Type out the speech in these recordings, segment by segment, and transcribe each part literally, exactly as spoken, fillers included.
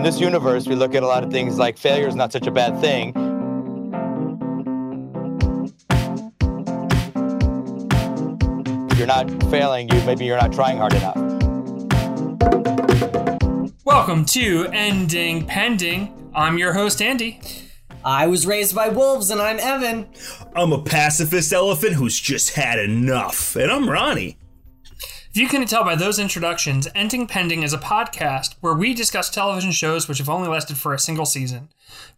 In this universe, we look at a lot of things like failure is not such a bad thing. If you're not failing, you maybe you're not trying hard enough. Welcome to Ending Pending. I'm your host, Andy. I was raised by wolves, and I'm Evan. I'm a pacifist elephant who's just had enough, and I'm Ronnie. If you couldn't tell by those introductions, Ending Pending is a podcast where we discuss television shows which have only lasted for a single season.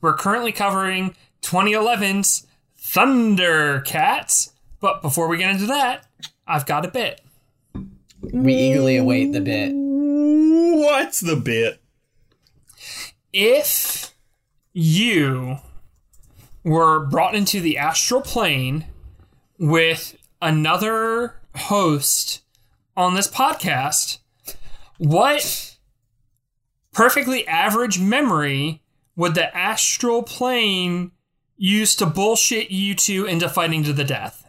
We're currently covering twenty eleven's Thundercats, but before we get into that, I've got a bit. We eagerly await the bit. What's the bit? If you were brought into the astral plane with another host on this podcast, what perfectly average memory would the astral plane use to bullshit you two into fighting to the death?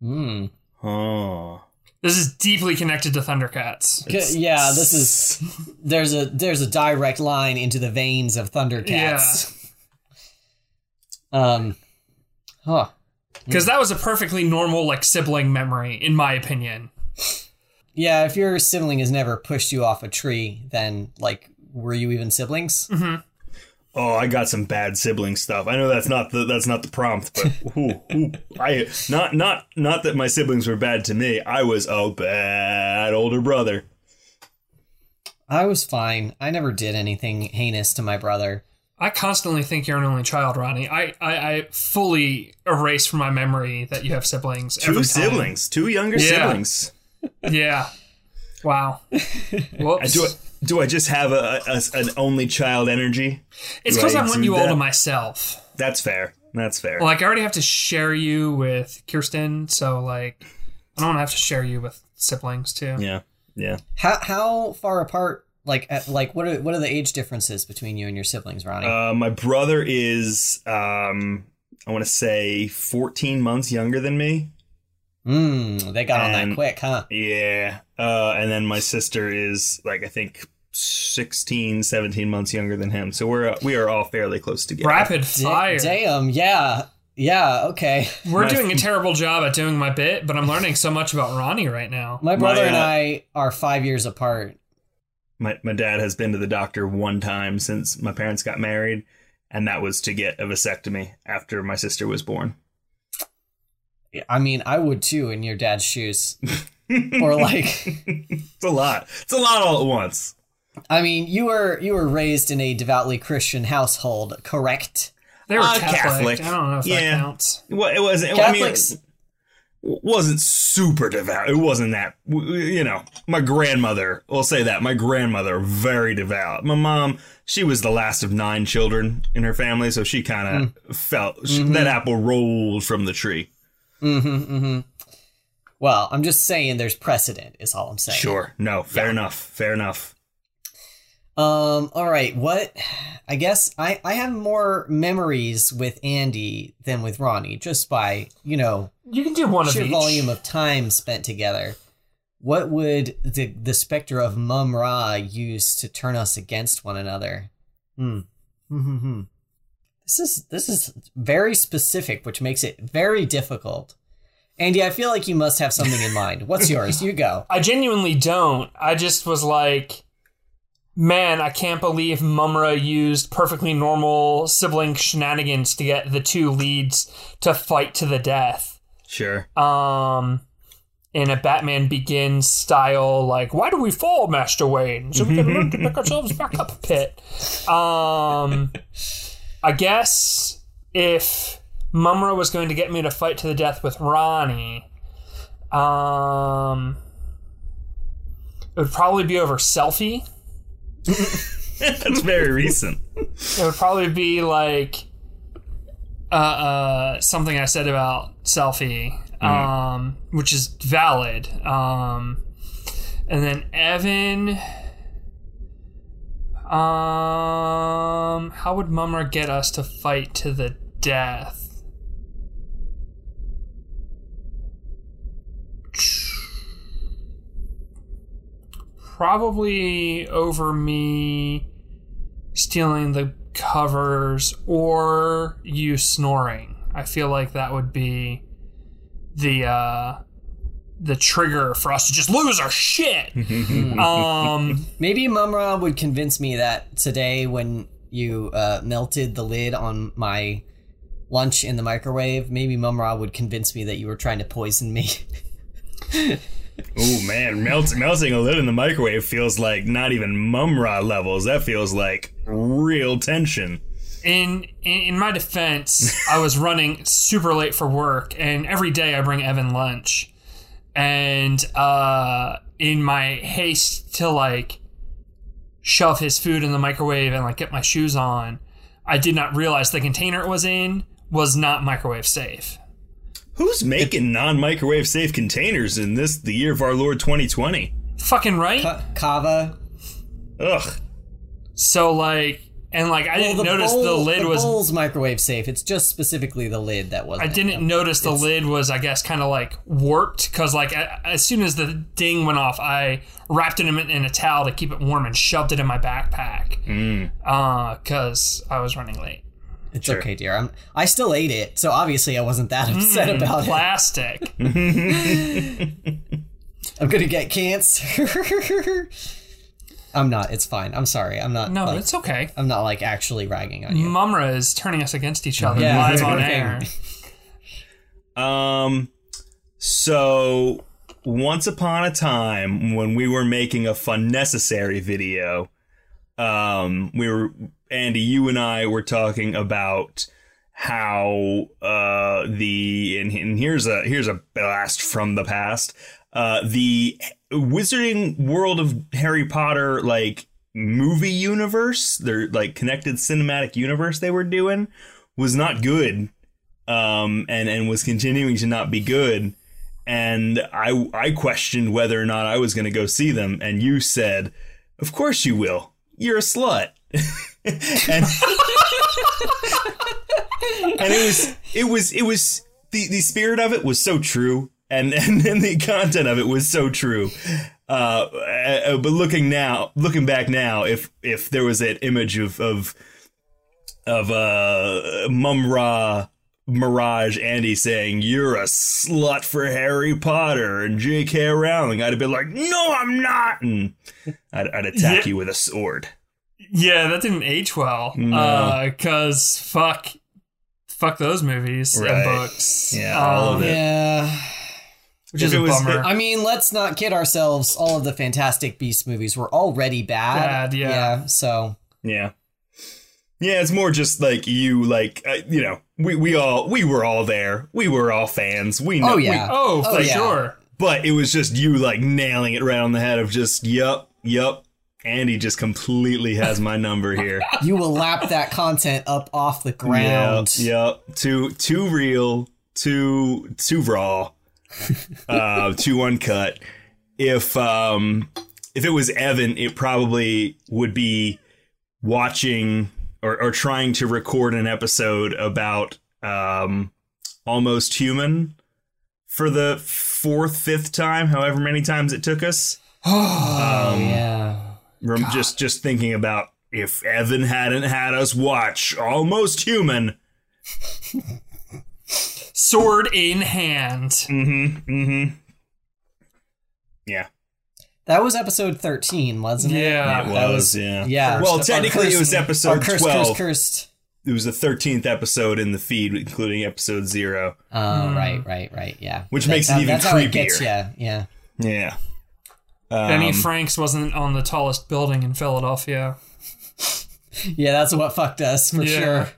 Hmm. Oh. This is deeply connected to Thundercats. It's, yeah, this is there's a there's a direct line into the veins of Thundercats. Yeah. Um. Huh. Because that was a perfectly normal like sibling memory, in my opinion. Yeah, if your sibling has never pushed you off a tree, then, like, were you even siblings? Mm-hmm. Oh, I got some bad sibling stuff. I know that's not the that's not the prompt, but ooh, ooh, I not not not that my siblings were bad to me. I was a bad older brother. I was fine. I never did anything heinous to my brother. I constantly think you're an only child, Ronnie. I, I, I fully erase from my memory that you have siblings. Two siblings, two younger yeah. siblings. Yeah. Wow. Whoops. Do I, do I just have a, a an only child energy? It's because I'm one you all to myself. That's fair. That's fair. Like, I already have to share you with Kirsten, so, like, I don't have to share you with siblings, too. Yeah. Yeah. How how far apart, like, at, like what are, what are the age differences between you and your siblings, Ronnie? Uh, my brother is, um, I want to say, fourteen months younger than me. Mm, they got and, on that quick, huh? Yeah. Uh, and then my sister is, like, I think sixteen, seventeen months younger than him. So we're uh, we are all fairly close together. Rapid fire. D- damn, yeah. Yeah, okay. We're my doing f- a terrible job at doing my bit, but I'm learning so much about Ronnie right now. My brother my, uh, and I are five years apart. My, my dad has been to the doctor one time since my parents got married, and that was to get a vasectomy after my sister was born. I mean, I would, too, in your dad's shoes. Or, like... It's a lot. It's a lot all at once. I mean, you were you were raised in a devoutly Christian household, correct? They were uh, Catholic. Catholic. I don't know if yeah. that counts. Well, it wasn't... Catholics... I mean, it wasn't super devout. It wasn't that... You know, my grandmother... We'll say that. My grandmother, very devout. My mom, she was the last of nine children in her family, so she kind of mm. felt... Mm-hmm. That apple rolled from the tree. Mm-hmm, mm-hmm. Well, I'm just saying there's precedent, is all I'm saying. Sure. No, fair yeah. enough. Fair enough. Um. All right. What? I guess I, I have more memories with Andy than with Ronnie, just by, you know, you can do one sheer of each. Volume of time spent together. What would the, the specter of Mum Ra use to turn us against one another? Hmm. Mm-hmm-hmm. This is this is very specific, which makes it very difficult. Andy, I feel like you must have something in mind. What's yours? You go. I genuinely don't. I just was like, man, I can't believe Mum Ra used perfectly normal sibling shenanigans to get the two leads to fight to the death. Sure. Um, in a Batman Begins style, like, why do we fall, Master Wayne? So we can learn to pick ourselves back up a pit. Um... I guess if Mum Ra was going to get me to fight to the death with Ronnie, um, it would probably be over selfie. That's very recent. It would probably be like uh, uh, something I said about selfie, mm. um, which is valid. Um, and then Evan... Um, how would Mum Ra get us to fight to the death? Probably over me stealing the covers or you snoring. I feel like that would be the uh, the trigger for us to just lose our shit. um, Maybe Mumra would convince me that today when you uh, melted the lid on my lunch in the microwave, maybe Mumra would convince me that you were trying to poison me. Oh man, Melt, melting a lid in the microwave feels like not even Mumra levels. That feels like real tension. In, in in my defense, I was running super late for work, and every day I bring Evan lunch. And uh, in my haste to like shove his food in the microwave and like get my shoes on, I did not realize the container it was in was not microwave safe. Who's making non-microwave safe containers in this, the year of our Lord twenty twenty? Fucking right? K- Kava. Ugh. So like, and like, I well, didn't the notice bowl, the lid the was... The bowl's microwave safe. It's just specifically the lid that wasn't. I didn't enough. notice the it's... lid was, I guess, kind of like warped. Because like, as soon as the ding went off, I wrapped it in a towel to keep it warm and shoved it in my backpack. Mm. Uh, because I was running late. It's sure. Okay, dear. I'm, I still ate it, so obviously I wasn't that upset mm, about plastic. it. Plastic. I'm going to get cancer. I'm not. It's fine. I'm sorry. I'm not. No, like, it's okay. I'm not, like, actually ragging on you. Mumra is turning us against each other yeah, live on air. Um, so, once upon a time, when we were making a Fun Necessary video, um, we were... Andy, you and I were talking about how uh, the and, and here's a here's a blast from the past. Uh, the Wizarding World of Harry Potter, like movie universe, their like connected cinematic universe they were doing was not good, um, and and was continuing to not be good. And I I questioned whether or not I was going to go see them, and you said, "Of course you will. You're a slut." and, and it was it was it was the, the spirit of it was so true and, and and the content of it was so true. Uh but looking now looking back now, if if there was that image of of of uh Mumra Mirage Andy saying, "You're a slut for Harry Potter and J K Rowling," I'd have been like, "No, I'm not," and I'd, I'd attack yeah. you with a sword. Yeah, that didn't age well. No. Uh, cause fuck, fuck those movies right. and books. Yeah, um, all of it. Yeah, which if is a was, bummer. It, I mean, let's not kid ourselves. All of the Fantastic Beasts movies were already bad. Bad, yeah. yeah. So yeah, yeah. It's more just like you, like uh, you know, we we all we were all there. We were all fans. We know. Oh yeah. We, oh, oh for yeah. sure. But it was just you, like nailing it right on the head of just yup, yup. Andy just completely has my number here. You will lap that content up off the ground. Yep. yep. Too too real, too too raw, uh, too uncut. If um if it was Evan, it probably would be watching or, or trying to record an episode about um Almost Human for the fourth, fifth time, however many times it took us. Oh um, yeah. God. Just just thinking about if Evan hadn't had us watch Almost Human. Sword in hand. Mm-hmm, mm-hmm. Yeah. That was episode thirteen, wasn't it? Yeah, it was, that was yeah. yeah. Well, technically it was episode cursed, twelve. Cursed, cursed. It was the thirteenth episode in the feed, including episode zero. Oh, mm. right, right, right, yeah. Which that, makes that, it even that's creepier. How it gets, yeah, yeah. Yeah. Benny um, Franks wasn't on the tallest building in Philadelphia. Yeah, that's what fucked us, for yeah. sure.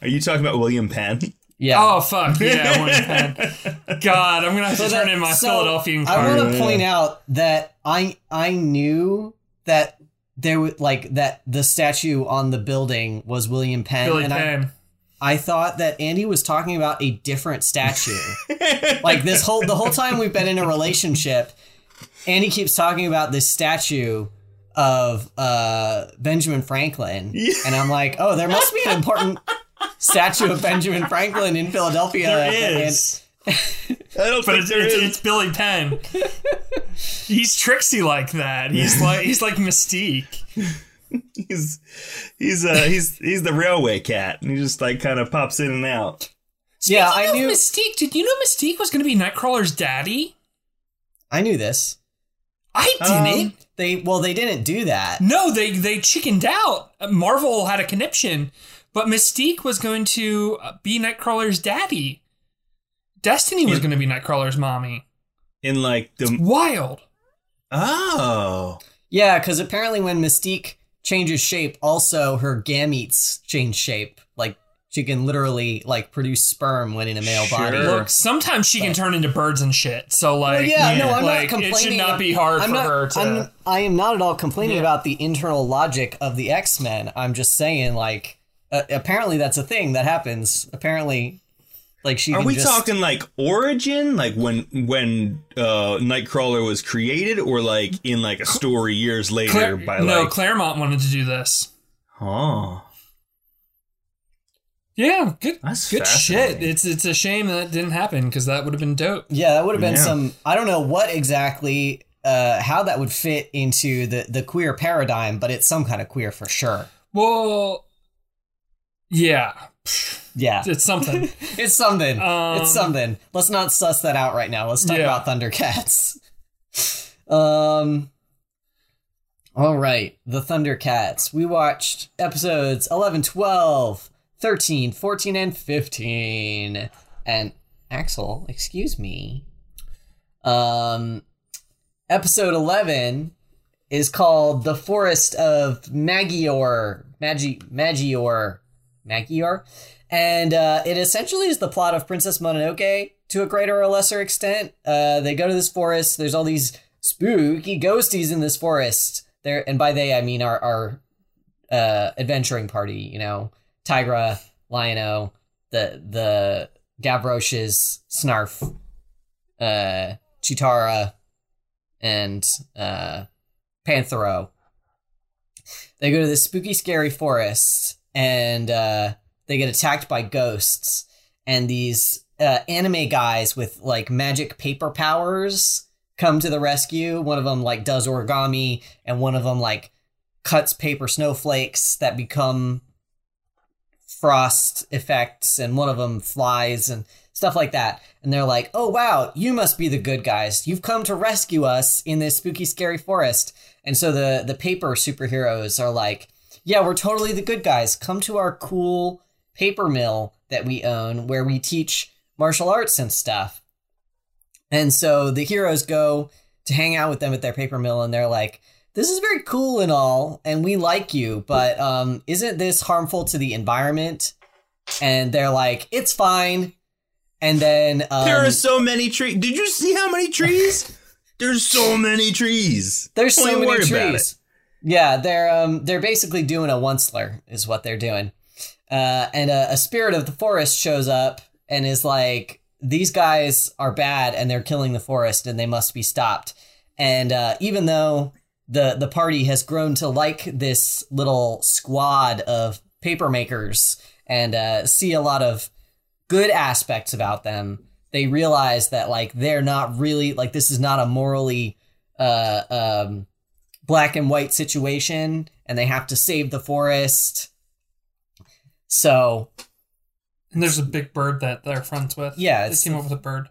Are you talking about William Penn? Yeah. Oh, fuck. Yeah, William Penn. God, I'm going to have so to that, turn in my so Philadelphian card. I want to point out that I I knew that there was, like, that the statue on the building was William Penn. Billy and Penn. I, I thought that Andy was talking about a different statue. Like, this whole the whole time we've been in a relationship... Andy keeps talking about this statue of uh, Benjamin Franklin, yeah. and I'm like, oh, there must be an important statue of Benjamin Franklin in Philadelphia. There is. And I don't but think it's, there it's, is. It's Billy Penn. He's tricksy like that. He's like he's like Mystique. he's he's uh he's he's the railway cat, and he just like kind of pops in and out. Speaking yeah, I of knew Mystique. Did you know Mystique was going to be Nightcrawler's daddy? I knew this. I didn't. Um, they well, they didn't do that. No, they they chickened out. Marvel had a conniption, but Mystique was going to be Nightcrawler's daddy. Destiny was in, going to be Nightcrawler's mommy. In like the it's wild. Oh. Yeah, because apparently when Mystique changes shape, also her gametes change shape. Like she can literally like produce sperm when in a male sure. body. Look, sometimes she but, can turn into birds and shit. So like, yeah, yeah. no, I'm like, not complaining. It should not be hard I'm for not, her to. I'm, I am not at all complaining yeah. about the internal logic of the X-Men. I'm just saying, like, uh, apparently that's a thing that happens. Apparently. Like she Are we just... talking like origin, like when when uh, Nightcrawler was created, or like in like a story years later? Claire... by like no, Claremont wanted to do this. Oh, yeah, good, That's good shit. It's it's a shame that didn't happen because that would have been dope. Yeah, that would have been yeah. some. I don't know what exactly uh, how that would fit into the the queer paradigm, but it's some kind of queer for sure. Well, yeah. Yeah, it's something. it's something. Um, it's something. Let's not suss that out right now. Let's talk yeah. about Thundercats. um. All right. The Thundercats. We watched episodes eleven, twelve, thirteen, fourteen, and fifteen. And Axel, excuse me. Um, episode eleven is called The Forest of Magior. Magi- Magior. Magior. And uh, it essentially is the plot of Princess Mononoke to a greater or lesser extent. Uh, they go to this forest. There's all these spooky ghosties in this forest. There, and by they I mean our our uh, adventuring party. You know, Tigra, Lion-O, the the Gavroches, Snarf, uh, Chitara, and uh, Panthero. They go to this spooky, scary forest. And uh, they get attacked by ghosts and these uh, anime guys with like magic paper powers come to the rescue. One of them like does origami and one of them like cuts paper snowflakes that become frost effects. And one of them flies and stuff like that. And they're like, oh, wow, you must be the good guys. You've come to rescue us in this spooky, scary forest. And so the the paper superheroes are like, yeah, we're totally the good guys. Come to our cool paper mill that we own where we teach martial arts and stuff. And so the heroes go to hang out with them at their paper mill and they're like, this is very cool and all, and we like you, but um, isn't this harmful to the environment? And they're like, it's fine. And then... Um, there are so many trees. Did you see how many trees? There's so many trees. There's so many trees. About it. Yeah, they're um they're basically doing a onceler is what they're doing. Uh, and a, a spirit of the forest shows up and is like, these guys are bad and they're killing the forest and they must be stopped. And uh, even though the, the party has grown to like this little squad of paper makers and uh, see a lot of good aspects about them, they realize that like they're not really like this is not a morally uh, um. black and white situation, and they have to save the forest. So, and there's a big bird that they're friends with. Yeah, it came up with a bird.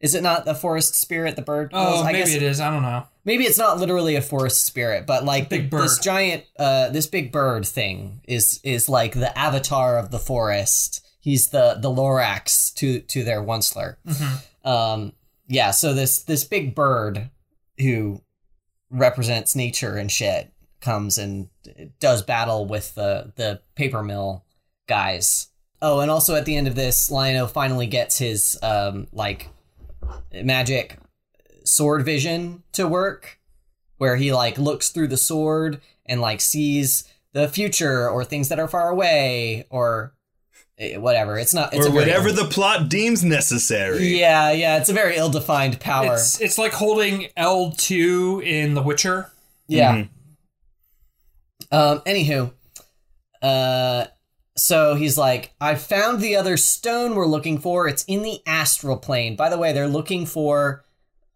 Is it not the forest spirit? The bird? Oh, well, maybe I guess it is. I don't know. Maybe it's not literally a forest spirit, but like big bird. This giant, uh, this big bird thing is is like the avatar of the forest. He's the the Lorax to to their onceler. Mm-hmm. Um, yeah. So this this big bird who represents nature and shit comes and does battle with the the paper mill guys. Oh, and also at the end of this, Lion-O finally gets his um like magic sword vision to work, where he like looks through the sword and like sees the future or things that are far away or whatever. It's not it's or a whatever Ill- the plot deems necessary. Yeah, yeah, it's a very ill-defined power. It's, it's like holding L two in The Witcher. Yeah. Mm-hmm. Um. Anywho, uh, so he's like, I found the other stone we're looking for. It's in the astral plane. By the way, they're looking for,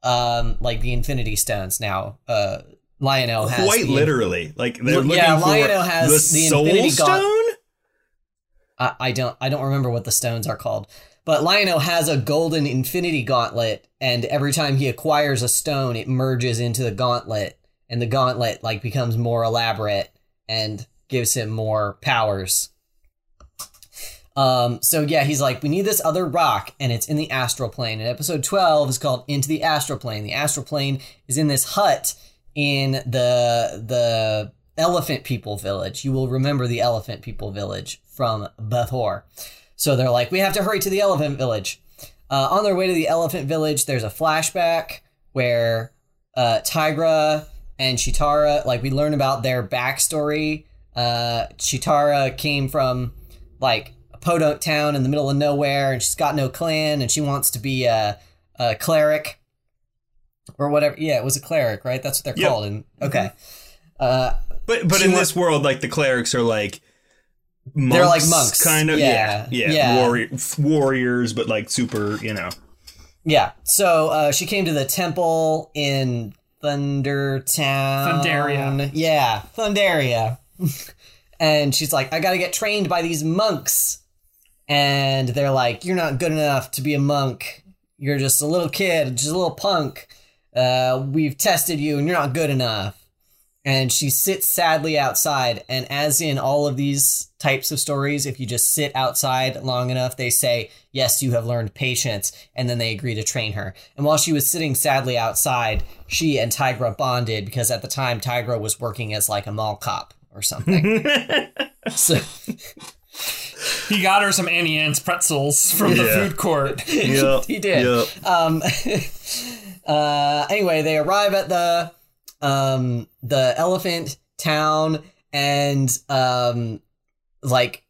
um, like the Infinity Stones now. Uh, Lionel has quite the, literally like they're looking yeah, for Lionel has the, the Soul Infinity Stone. Go- I, I don't I don't remember what the stones are called, but Lionel has a golden Infinity Gauntlet, and every time he acquires a stone, it merges into the gauntlet, and the gauntlet like becomes more elaborate and gives him more powers. Um, so yeah, he's like, we need this other rock, and it's in the astral plane. And episode twelve is called Into the Astral Plane. The astral plane is in this hut in the the Elephant People Village. You will remember the Elephant People Village from before. So they're like, we have to hurry to the Elephant Village. Uh, on their way to the Elephant Village, there's a flashback where uh, Tigra and Chitara, like we learn about their backstory. Uh, Chitara came from like podunk town in the middle of nowhere, and she's got no clan, and she wants to be a, a cleric or whatever. Yeah, it was a cleric, right? That's what they're yep. called. And okay, uh, but but in wa- this world, like the clerics are like monks, they're like monks, kind of. Yeah, yeah, yeah. yeah. Warrior, warriors, but like super, you know. Yeah. So uh, she came to the temple in Thundertown, Thundaria. Yeah, Thundaria, and she's like, I got to get trained by these monks. And they're like, you're not good enough to be a monk. You're just a little kid, just a little punk. Uh, we've tested you and you're not good enough. And she sits sadly outside. And as in all of these types of stories, if you just sit outside long enough, they say, yes, you have learned patience. And then they agree to train her. And while she was sitting sadly outside, she and Tigra bonded, because at the time Tigra was working as like a mall cop or something. So he got her some Annie Ann's pretzels from yeah. the food court. Yep. He did. Yep. Um, uh, anyway, they arrive at the um, the Elephant Town, and um, like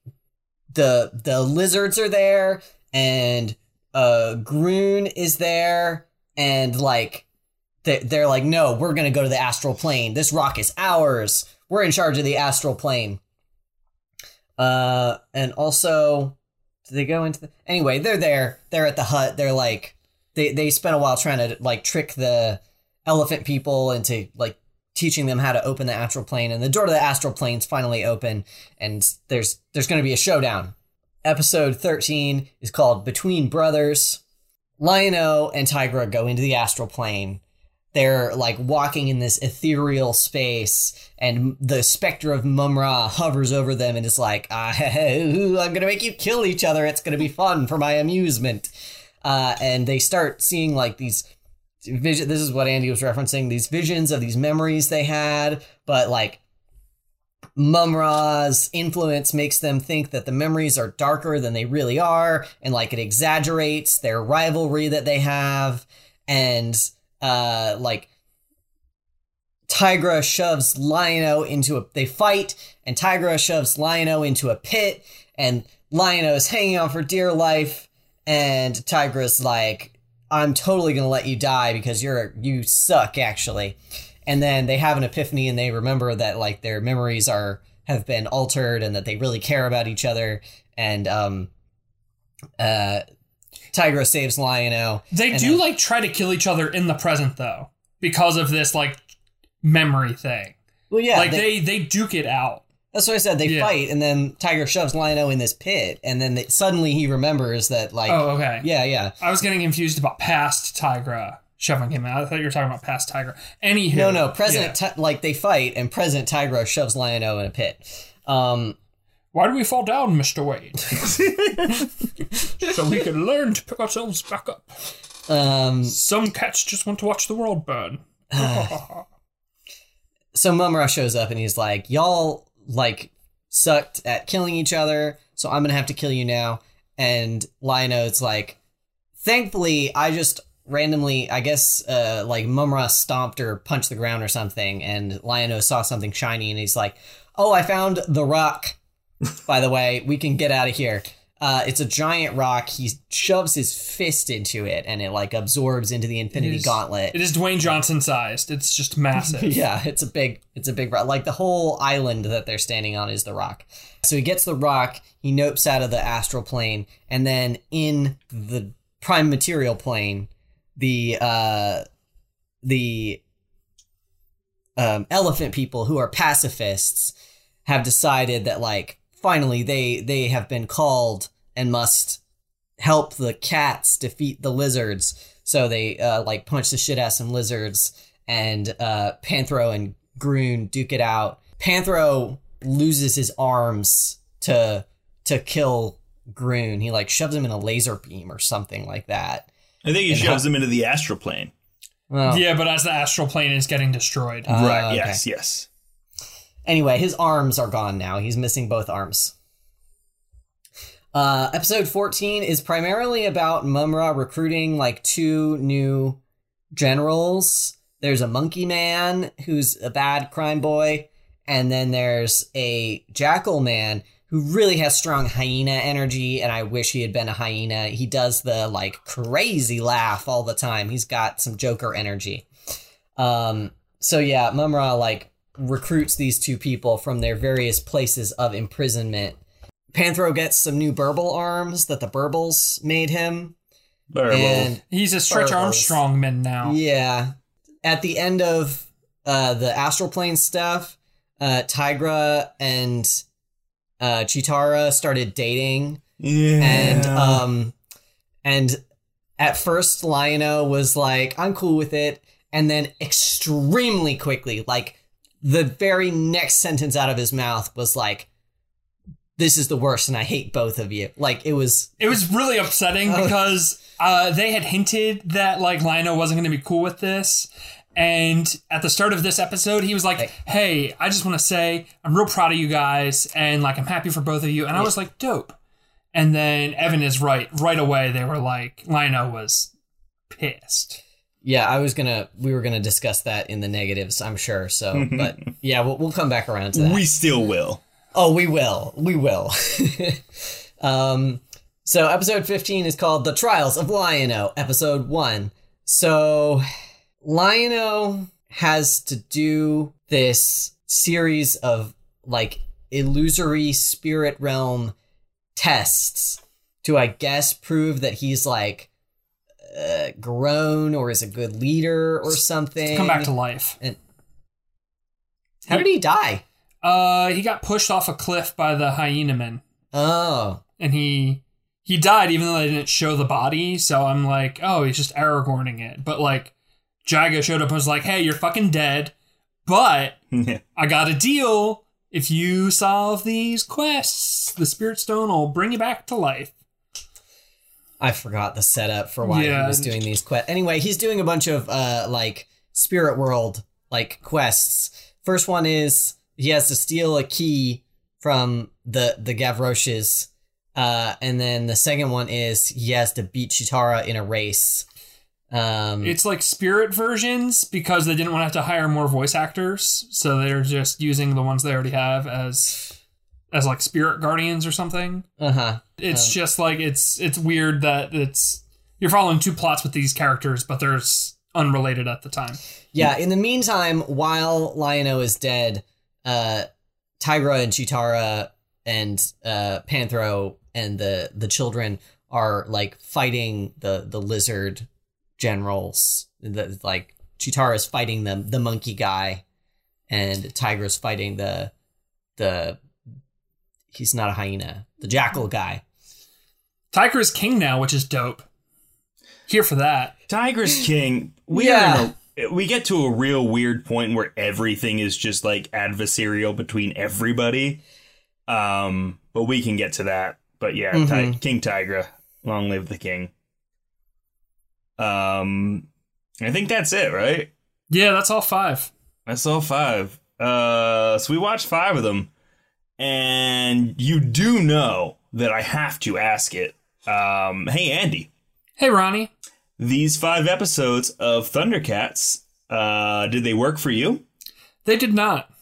the the lizards are there, and uh, Groon is there, and like they they're like, no, we're gonna go to the astral plane. This rock is ours. We're in charge of the astral plane. Uh, and also, do they go into the... Anyway, they're there. They're at the hut. They're like... They, they spent a while trying to, like, trick the elephant people into, like, teaching them how to open the astral plane. And the door to the astral plane's finally open. And there's there's going to be a showdown. Episode thirteen is called Between Brothers. Lion-O and Tigra go into the astral plane. They're like walking in this ethereal space, and the specter of Mum-Ra hovers over them and is like, ah, I'm going to make you kill each other. It's going to be fun for my amusement. Uh, and they start seeing like these visions. This is what Andy was referencing, these visions of these memories they had. But like Mum-Ra's influence makes them think that the memories are darker than they really are. And like it exaggerates their rivalry that they have. And Uh, like Tigra shoves Lion-O into a, they fight, and Tigra shoves Lion-O into a pit, and Lion-O is hanging on for dear life, and Tigra's like, I'm totally gonna let you die because you're, you suck actually. And then they have an epiphany, and they remember that like their memories are, have been altered, and that they really care about each other. And, um, uh, Tigra saves Lion-O. They do, then, like, try to kill each other in the present, though, because of this, like, memory thing. Well, yeah. Like, they, they, they duke it out. That's what I said. They yeah. fight, and then Tigra shoves Lion-O in this pit, and then they, suddenly he remembers that, like... Oh, okay. Yeah, yeah. I was getting confused about past Tigra shoving him out. I thought you were talking about past Tigra. Anywho. No, no. Present, yeah. t- like, they fight, and present Tigra shoves Lion-O in a pit. Um... Why do we fall down, Mister Wade? So we can learn to pick ourselves back up. Um, Some cats just want to watch the world burn. uh, so Mum-Ra shows up and he's like, y'all like sucked at killing each other, so I'm going to have to kill you now. And Lion-O's like, thankfully, I just randomly, I guess, uh, like Mum-Ra stomped or punched the ground or something. And Lion-O saw something shiny and he's like, oh, I found the rock. By the way, we can get out of here. Uh, it's a giant rock. He shoves his fist into it, and it like absorbs into the Infinity it is, Gauntlet. It is Dwayne Johnson sized. It's just massive. Yeah, it's a big, it's a big rock. Like the whole island that they're standing on is the rock. So he gets the rock. He nopes out of the astral plane, and then in the prime material plane, the uh, the um, elephant people who are pacifists have decided that, like, finally they they have been called and must help the cats defeat the lizards. So they, uh, like, punch the shit out of some lizards, and uh, Panthro and Groon duke it out. Panthro loses his arms to to kill Groon. He, like, shoves him in a laser beam or something like that. I think he and shoves how- him into the astral plane. Oh. Yeah, but as the astral plane is getting destroyed. Uh, right, okay. yes, yes. Anyway, his arms are gone now. He's missing both arms. Uh, episode fourteen is primarily about Mumra recruiting, like, two new generals. There's a monkey man who's a bad crime boy, and then there's a jackal man who really has strong hyena energy, and I wish he had been a hyena. He does the, like, crazy laugh all the time. He's got some Joker energy. Um, so, yeah, Mumra, like, recruits these two people from their various places of imprisonment. Panthro gets some new burble arms that the burbles made him. Burbles. He's a Stretch Armstrong man now. Yeah. At the end of uh, the astral plane stuff, uh, Tigra and uh, Chitara started dating. Yeah. And um, and at first Lion-O was like, "I'm cool with it," and then extremely quickly, like the very next sentence out of his mouth was like, "This is the worst, and I hate both of you." Like, it was... It was really upsetting uh, because uh, they had hinted that, like, Lion-O wasn't going to be cool with this. And at the start of this episode, he was like, like hey, I just want to say I'm real proud of you guys, and, like, I'm happy for both of you. And yeah. I was like, dope. And then Evan is right. Right away, they were like, Lion-O was pissed. Yeah, I was going to... We were going to discuss that in the negatives, I'm sure. So, but, yeah, we'll, we'll come back around to that. We still will. Oh, we will. We will. um, so episode fifteen is called The Trials of Lion-O, episode one. So Lion-O has to do this series of, like, illusory spirit realm tests to, I guess, prove that he's, like, uh, grown or is a good leader or something. To come back to life. And how did he die? Uh, he got pushed off a cliff by the hyena men. Oh. And he he died even though they didn't show the body, so I'm like, oh, he's just Aragorning it. But, like, Jaga showed up and was like, hey, you're fucking dead, but I got a deal. If you solve these quests, the Spirit Stone will bring you back to life. I forgot the setup for why yeah. he was doing these quests. Anyway, he's doing a bunch of, uh, like, Spirit World, like, quests. First one is... He has to steal a key from the the Gavroches. Uh, and then the second one is he has to beat Chitara in a race. Um, it's like Spirit versions because they didn't want to have to hire more voice actors. So they're just using the ones they already have as, as like Spirit Guardians or something. Uh-huh. It's um, just like, it's it's weird that it's, you're following two plots with these characters, but they're unrelated at the time. Yeah. In the meantime, while Lion-O is dead, Uh, Tigra and Chitara and uh, Panthro and the, the children are, like, fighting the, the lizard generals. The, like, Chitara's fighting the, the monkey guy, and Tigra's fighting the... the he's not a hyena. The jackal guy. Tigra's king now, which is dope. Here for that. Tigra's king. We yeah. don't know. We get to a real weird point where everything is just, like, adversarial between everybody. Um, but we can get to that. But yeah, mm-hmm. Ti- King Tigra. Long live the king. Um, I think that's it, right? Yeah, that's all five. That's all five. Uh, so we watched five of them. And you do know that I have to ask it. Um, hey, Andy. Hey, Ronnie. These five episodes of Thundercats, uh, did they work for you? They did not.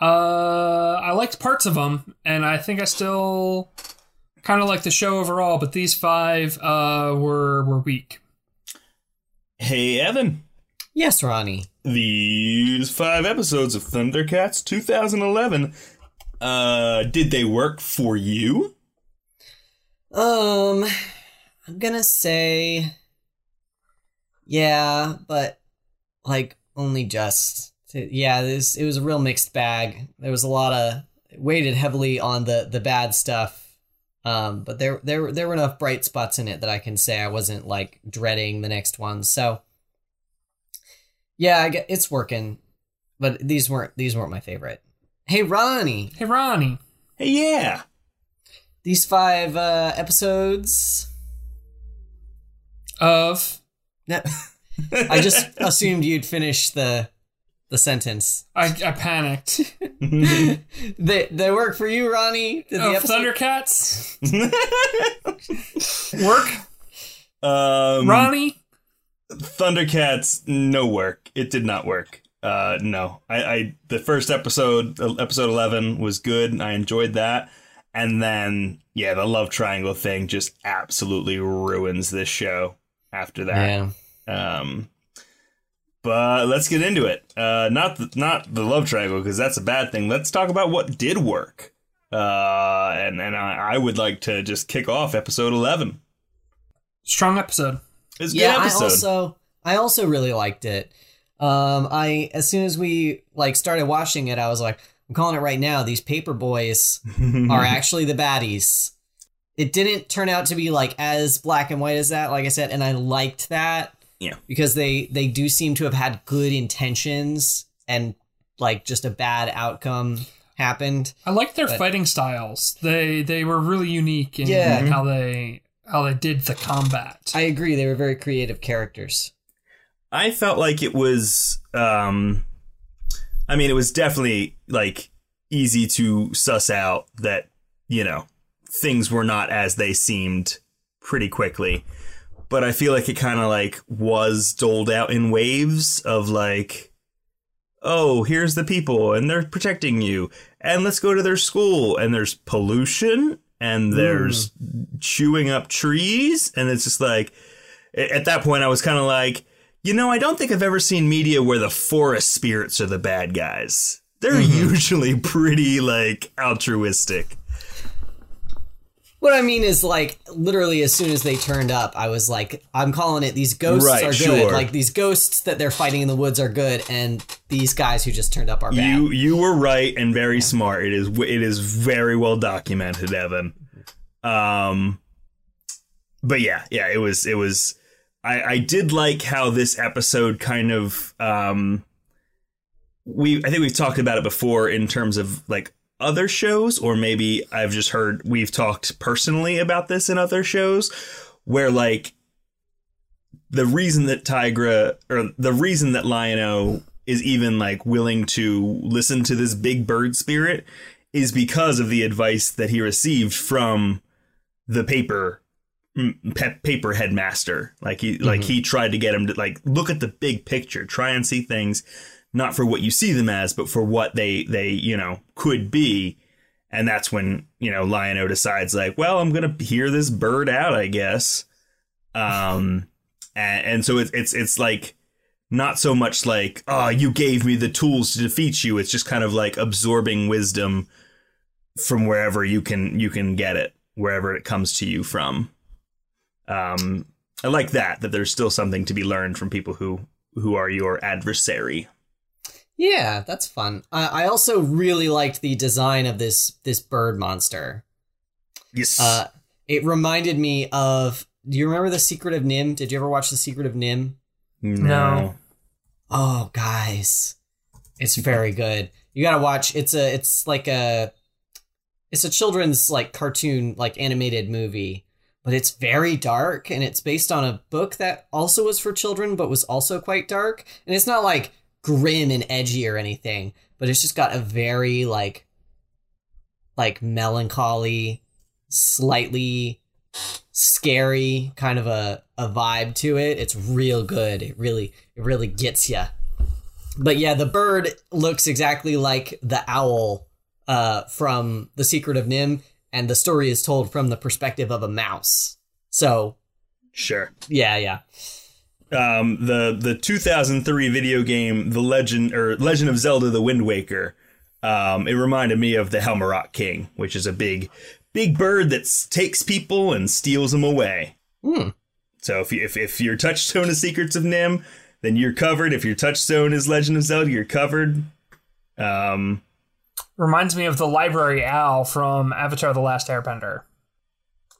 Uh, I liked parts of them, and I think I still kind of like the show overall, but these five uh, were were weak. Hey, Evan. Yes, Ronnie. These five episodes of Thundercats twenty eleven, uh, did they work for you? Um... I'm gonna say, yeah, but, like, only just. Yeah, this, it was a real mixed bag. There was a lot of, it weighted heavily on the the bad stuff. Um, but there, there, there were enough bright spots in it that I can say I wasn't like dreading the next one. So yeah, I get, it's working, but these weren't, these weren't my favorite. Hey, Ronnie. Hey, Ronnie. Hey, yeah. These five, uh, episodes of, no, I just assumed you'd finish the, the sentence. I, I panicked. they they work for you, Ronnie? Did oh, the Thundercats? Work? Um, Ronnie? Thundercats, no work. It did not work. Uh, no. I, I the first episode, episode eleven, was good. I enjoyed that. And then, yeah, the love triangle thing just absolutely ruins this show after that. Yeah. Um, but let's get into it. Uh, not the, not the love triangle, because that's a bad thing. Let's talk about what did work. Uh, and and I, I would like to just kick off episode eleven. Strong episode. It's a yeah, good episode. I also, I also really liked it. Um, I as soon as we like started watching it, I was like, I'm calling it right now. These paper boys are actually the baddies. It didn't turn out to be like as black and white as that, like I said, and I liked that. Yeah, because they, they do seem to have had good intentions and like just a bad outcome happened. I like their but, fighting styles. They they were really unique in yeah. how they how they did the combat. I agree. They were very creative characters. I felt like it was, um, I mean, it was definitely like easy to suss out that, you know, things were not as they seemed pretty quickly. But I feel like it kind of like was doled out in waves of like, oh, here's the people and they're protecting you. And let's go to their school. And there's pollution and there's mm. chewing up trees. And it's just like, at that point, I was kind of like, you know, I don't think I've ever seen media where the forest spirits are the bad guys. They're mm-hmm. usually pretty like altruistic. What I mean is, like, literally as soon as they turned up, I was like, I'm calling it, these ghosts right, are sure. good. Like, these ghosts that they're fighting in the woods are good, and these guys who just turned up are bad. You you were right and very yeah. smart. It is it is very well documented, Evan. Um, But yeah, yeah, it was, it was, I, I did like how this episode kind of, um, we I think we've talked about it before in terms of, like, other shows, or maybe I've just heard we've talked personally about this in other shows where like the reason that Tigra or the reason that Lion-O is even like willing to listen to this big bird spirit is because of the advice that he received from the paper pe- paper headmaster. Like he mm-hmm. like he tried to get him to like look at the big picture, try and see things not for what you see them as, but for what they, they, you know, could be. And that's when, you know, Lion-O decides like, well, I'm going to hear this bird out, I guess. Um, and, and so it, it's it's like not so much like, oh, you gave me the tools to defeat you. It's just kind of like absorbing wisdom from wherever you can you can get it, wherever it comes to you from. Um, I like that, that there's still something to be learned from people who who are your adversary. Yeah, that's fun. I, I also really liked the design of this this bird monster. Yes. Uh, it reminded me of, do you remember The Secret of Nim? Did you ever watch The Secret of Nim? No. no. Oh, guys. It's very good. You got to watch. It's a it's like a it's a children's like cartoon, like animated movie, but it's very dark and it's based on a book that also was for children, but was also quite dark. And it's not like grim and edgy or anything, but it's just got a very like like melancholy, slightly scary kind of a, a vibe to it. It's real good. It really it really gets ya. But yeah, the bird looks exactly like the owl uh, from The Secret of Nim, and the story is told from the perspective of a mouse. So sure. Yeah, yeah. Um, the the two thousand three video game, The Legend or Legend of Zelda: The Wind Waker. Um, it reminded me of the Helmorot King, which is a big, big bird that takes people and steals them away. Mm. So if you, if if you're touchstone of Secrets of Nim, then you're covered. If your touchstone is Legend of Zelda, you're covered. Um, Reminds me of the library owl from Avatar The Last Airbender.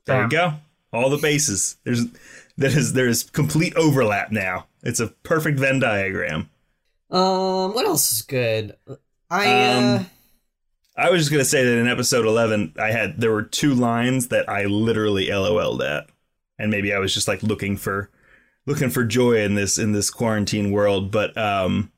There you go. All the bases. There's there is there is complete overlap now. It's a perfect Venn diagram. Um, what else is good? I um, uh... I was just gonna say that in episode eleven, I had there were two lines that I literally LOL'd at, and maybe I was just like looking for looking for joy in this in this quarantine world. But um,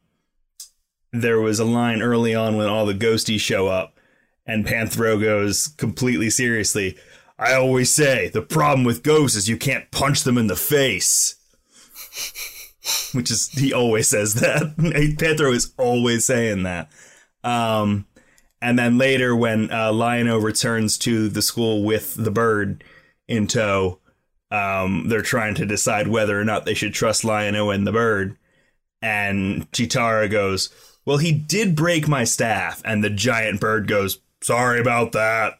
there was a line early on when all the ghosties show up, and Panthro goes completely seriously, "I always say the problem with ghosts is you can't punch them in the face," which is, he always says that. Panthro is always saying that. Um, and then later when uh, Lion-O returns to the school with the bird in tow, um, they're trying to decide whether or not they should trust Lion-O and the bird. And Chitara goes, "Well, he did break my staff." And the giant bird goes, "Sorry about that."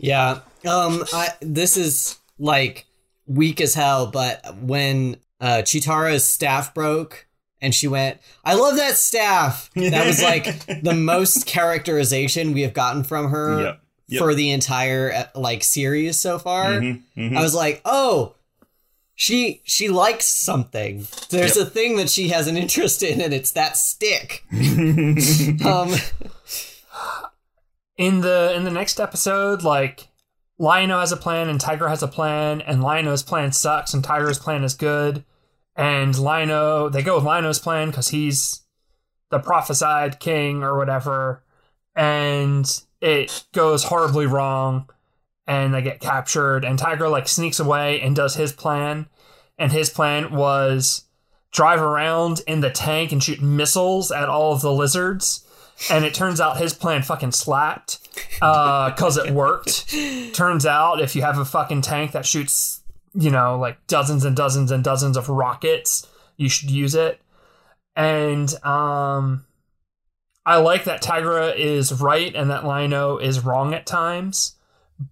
Yeah. Um, I, this is like weak as hell, but when uh, Chitara's staff broke and she went, "I love that staff," that was like the most characterization we have gotten from her yep. Yep. for the entire like series so far. Mm-hmm. Mm-hmm. I was like, oh, she she likes something. There's yep. a thing that she has an interest in, and it's that stick. um In the in the next episode, like, Lion-O has a plan and Tiger has a plan, and Lion-O's plan sucks and Tiger's plan is good. And Lion-O, they go with Lion-O's plan because he's the prophesied king or whatever. And it goes horribly wrong and they get captured. And Tiger, like, sneaks away and does his plan. And his plan was drive around in the tank and shoot missiles at all of the lizards. And it turns out his plan fucking slapped because uh, it worked. Turns out if you have a fucking tank that shoots, you know, like dozens and dozens and dozens of rockets, you should use it. And um, I like that Tigra is right and that Lion-O is wrong at times.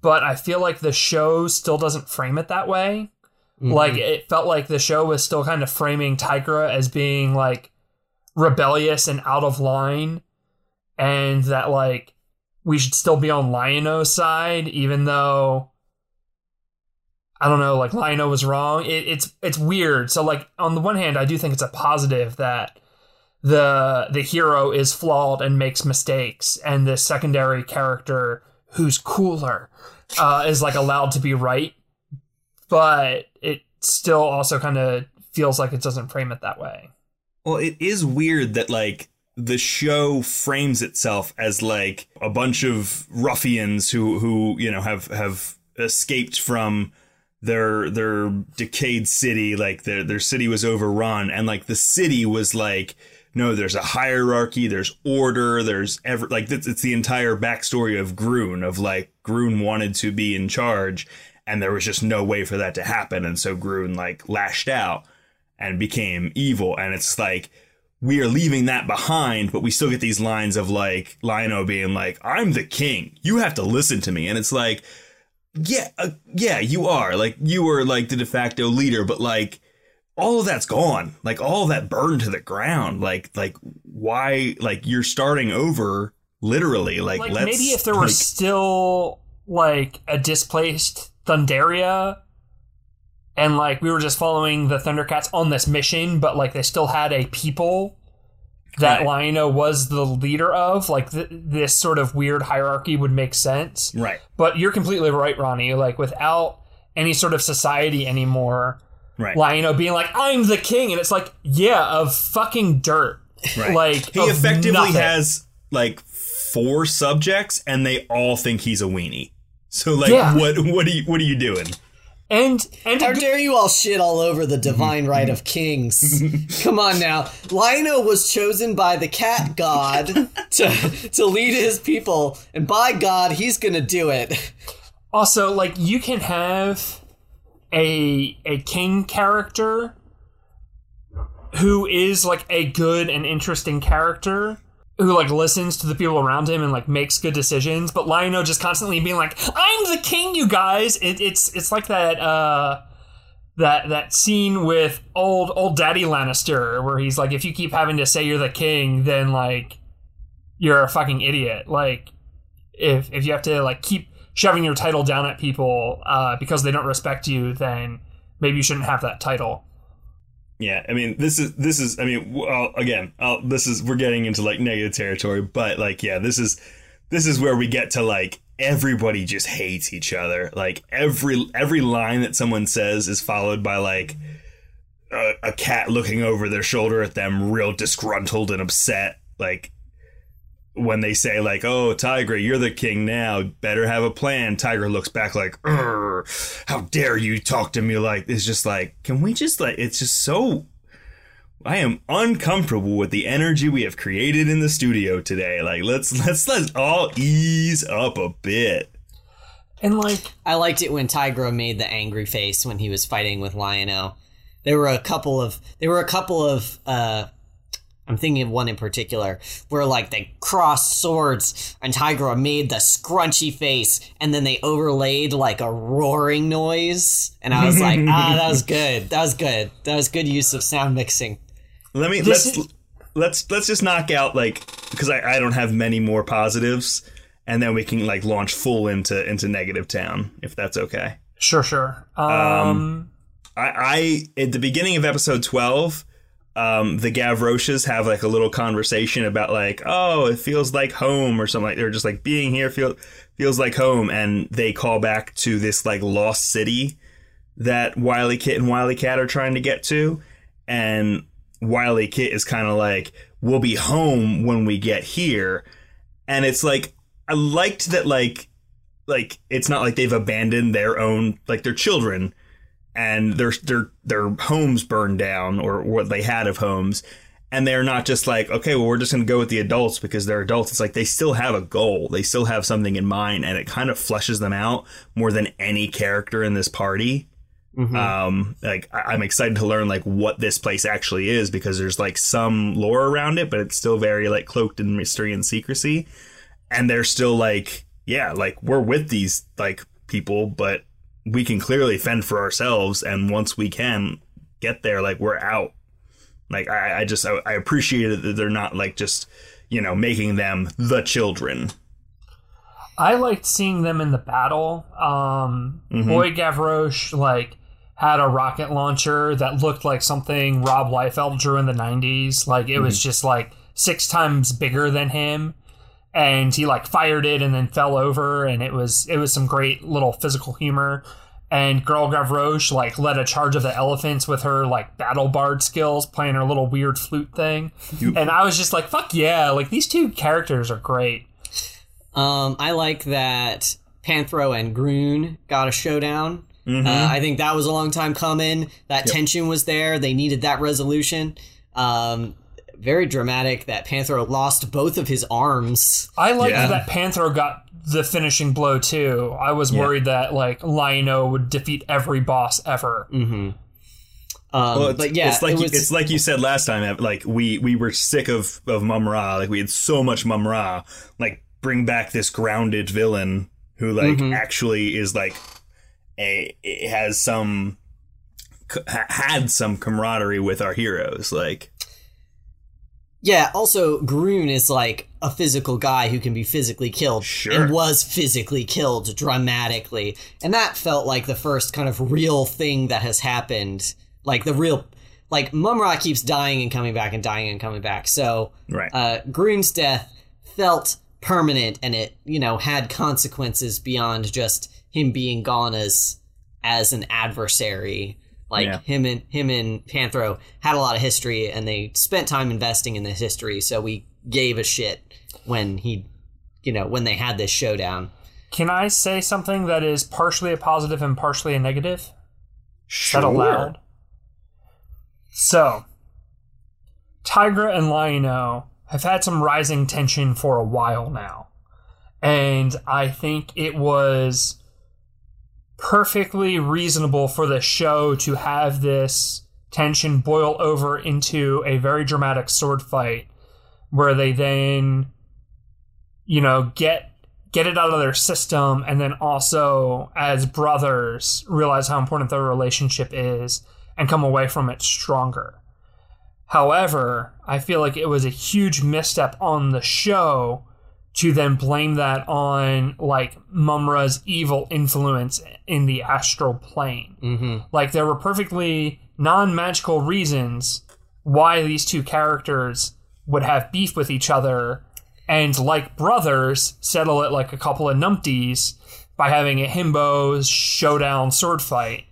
But I feel like the show still doesn't frame it that way. Mm-hmm. Like, it felt like the show was still kind of framing Tigra as being like rebellious and out of line. And that, like, we should still be on Lion-O's side, even though, I don't know, like, Lion-O was wrong. It, it's it's weird. So, like, on the one hand, I do think it's a positive that the the hero is flawed and makes mistakes, and this secondary character who's cooler uh, is, like, allowed to be right. But it still also kind of feels like it doesn't frame it that way. Well, it is weird that, like, the show frames itself as like a bunch of ruffians who, who you know, have have escaped from their their decayed city, like their their city was overrun, and like the city was like, no, there's a hierarchy, there's order, there's ever like it's, it's the entire backstory of Groon, of like Groon wanted to be in charge, and there was just no way for that to happen, and so Groon like lashed out and became evil, and it's like, we are leaving that behind, but we still get these lines of like Lion-O being like, "I'm the king. You have to listen to me." And it's like, yeah, uh, yeah, you are like you were like the de facto leader. But like all of that's gone, like all that burned to the ground. Like like why like you're starting over literally like, like let's, maybe if there like, were still like a displaced Thundaria. And, like, we were just following the Thundercats on this mission, but, like, they still had a people that right. Lion-O was the leader of. Like, th- this sort of weird hierarchy would make sense. Right. But you're completely right, Ronnie. Like, without any sort of society anymore, right. Lion-O being like, "I'm the king." And it's like, yeah, of fucking dirt. Right. Like, he effectively nothing. has, like, four subjects, and they all think he's a weenie. So, like, yeah. what, what, are you, what are you doing? And, and how dare you all shit all over the divine right of kings? Come on now. Lion-O was chosen by the cat god to to lead his people, and by God, he's gonna do it. Also, like, you can have a a king character who is like a good and interesting character who like listens to the people around him and like makes good decisions, but Lion-O just constantly being like, "I'm the king, you guys." It, it's it's like that uh, that that scene with old old Daddy Lannister where he's like, if you keep having to say you're the king, then like you're a fucking idiot. Like if if you have to like keep shoving your title down at people uh, because they don't respect you, then maybe you shouldn't have that title. Yeah, I mean, this is this is I mean, well, again, I'll, this is we're getting into like negative territory, but like, yeah, this is this is where we get to like everybody just hates each other. Like every every line that someone says is followed by like a, a cat looking over their shoulder at them, real disgruntled and upset. Like when they say like, "Oh, Tigra, you're the king now. Better have a plan." Tigra looks back like, "How dare you talk to me like this?" It's just like, can we just like? It's just so. I am uncomfortable with the energy we have created in the studio today. Like, let's let's let's all ease up a bit. And like, I liked it when Tigra made the angry face when he was fighting with Lion-O. There were a couple of there were a couple of uh, I'm thinking of one in particular where like they crossed swords and Tigra made the scrunchy face and then they overlaid like a roaring noise and I was like, ah, that was good. That was good. That was good use of sound mixing. Let me let's is- let's let's just knock out like because I, I don't have many more positives, and then we can like launch full into into negative town if that's okay. Sure, sure. Um, um I, I at the beginning of episode twelve, um, the Gavroches have like a little conversation about like, oh, it feels like home or something. Like they're just like being here feel feels like home, and they call back to this like lost city that Wile E. Kit and Wile E. Cat are trying to get to, and Wile E. Kit is kind of like, we'll be home when we get here. And it's like, I liked that, like, like it's not like they've abandoned their own, like their children and their their their homes burned down or what they had of homes. And they're not just like, OK, well, we're just going to go with the adults because they're adults. It's like they still have a goal. They still have something in mind. And it kind of fleshes them out more than any character in this party. Mm-hmm. Um, like I'm excited to learn like what this place actually is because there's like some lore around it, but it's still very like cloaked in mystery and secrecy. And they're still like, yeah, like we're with these like people, but we can clearly fend for ourselves. And once we can get there, like we're out. Like I, I just I, I appreciate it that they're not like just, you know, making them the children. I liked seeing them in the battle. Um, mm-hmm. Boy Gavroche like had a rocket launcher that looked like something Rob Liefeld drew in the nineties. Like it mm-hmm. was just like six times bigger than him, and he like fired it and then fell over, and it was it was some great little physical humor. And Girl Gavroche like led a charge of the elephants with her like battle bard skills, playing her little weird flute thing. You- and I was just like, fuck yeah! Like these two characters are great. Um, I like that Panthro and Groon got a showdown. Mm-hmm. Uh, I think that was a long time coming. That yep. tension was there. They needed that resolution. Um, very dramatic that Panthro lost both of his arms. I liked yeah. that Panthro got the finishing blow, too. I was yeah. worried that, like, Lion-O would defeat every boss ever. Mm-hmm. Um, well, but yeah, it's like it was, you, it's like you said last time. Like, we, we were sick of, of Mum-Ra. Like, we had so much Mum-Ra. Like, bring back this grounded villain who like mm-hmm. actually is like a has some had some camaraderie with our heroes. Like, yeah. Also, Groon is like a physical guy who can be physically killed sure. and was physically killed dramatically. And that felt like the first kind of real thing that has happened. Like the real, like Mum-Ra keeps dying and coming back and dying and coming back. So right. uh, Groon's death felt permanent, and it, you know, had consequences beyond just him being gone as as an adversary. Like yeah. him and him and Panthro had a lot of history, and they spent time investing in this history, so we gave a shit when he, you know, when they had this showdown. Can I say something that is partially a positive and partially a negative? Sure. Is that allowed? So Tigra and Lion-O have had some rising tension for a while now. And I think it was perfectly reasonable for the show to have this tension boil over into a very dramatic sword fight where they then, you know, get get it out of their system, and then also, as brothers, realize how important their relationship is and come away from it stronger. However, I feel like it was a huge misstep on the show to then blame that on, like, Mumra's evil influence in the astral plane. Mm-hmm. Like, there were perfectly non-magical reasons why these two characters would have beef with each other and, like brothers, settle it like a couple of numpties by having a himbo's showdown sword fight.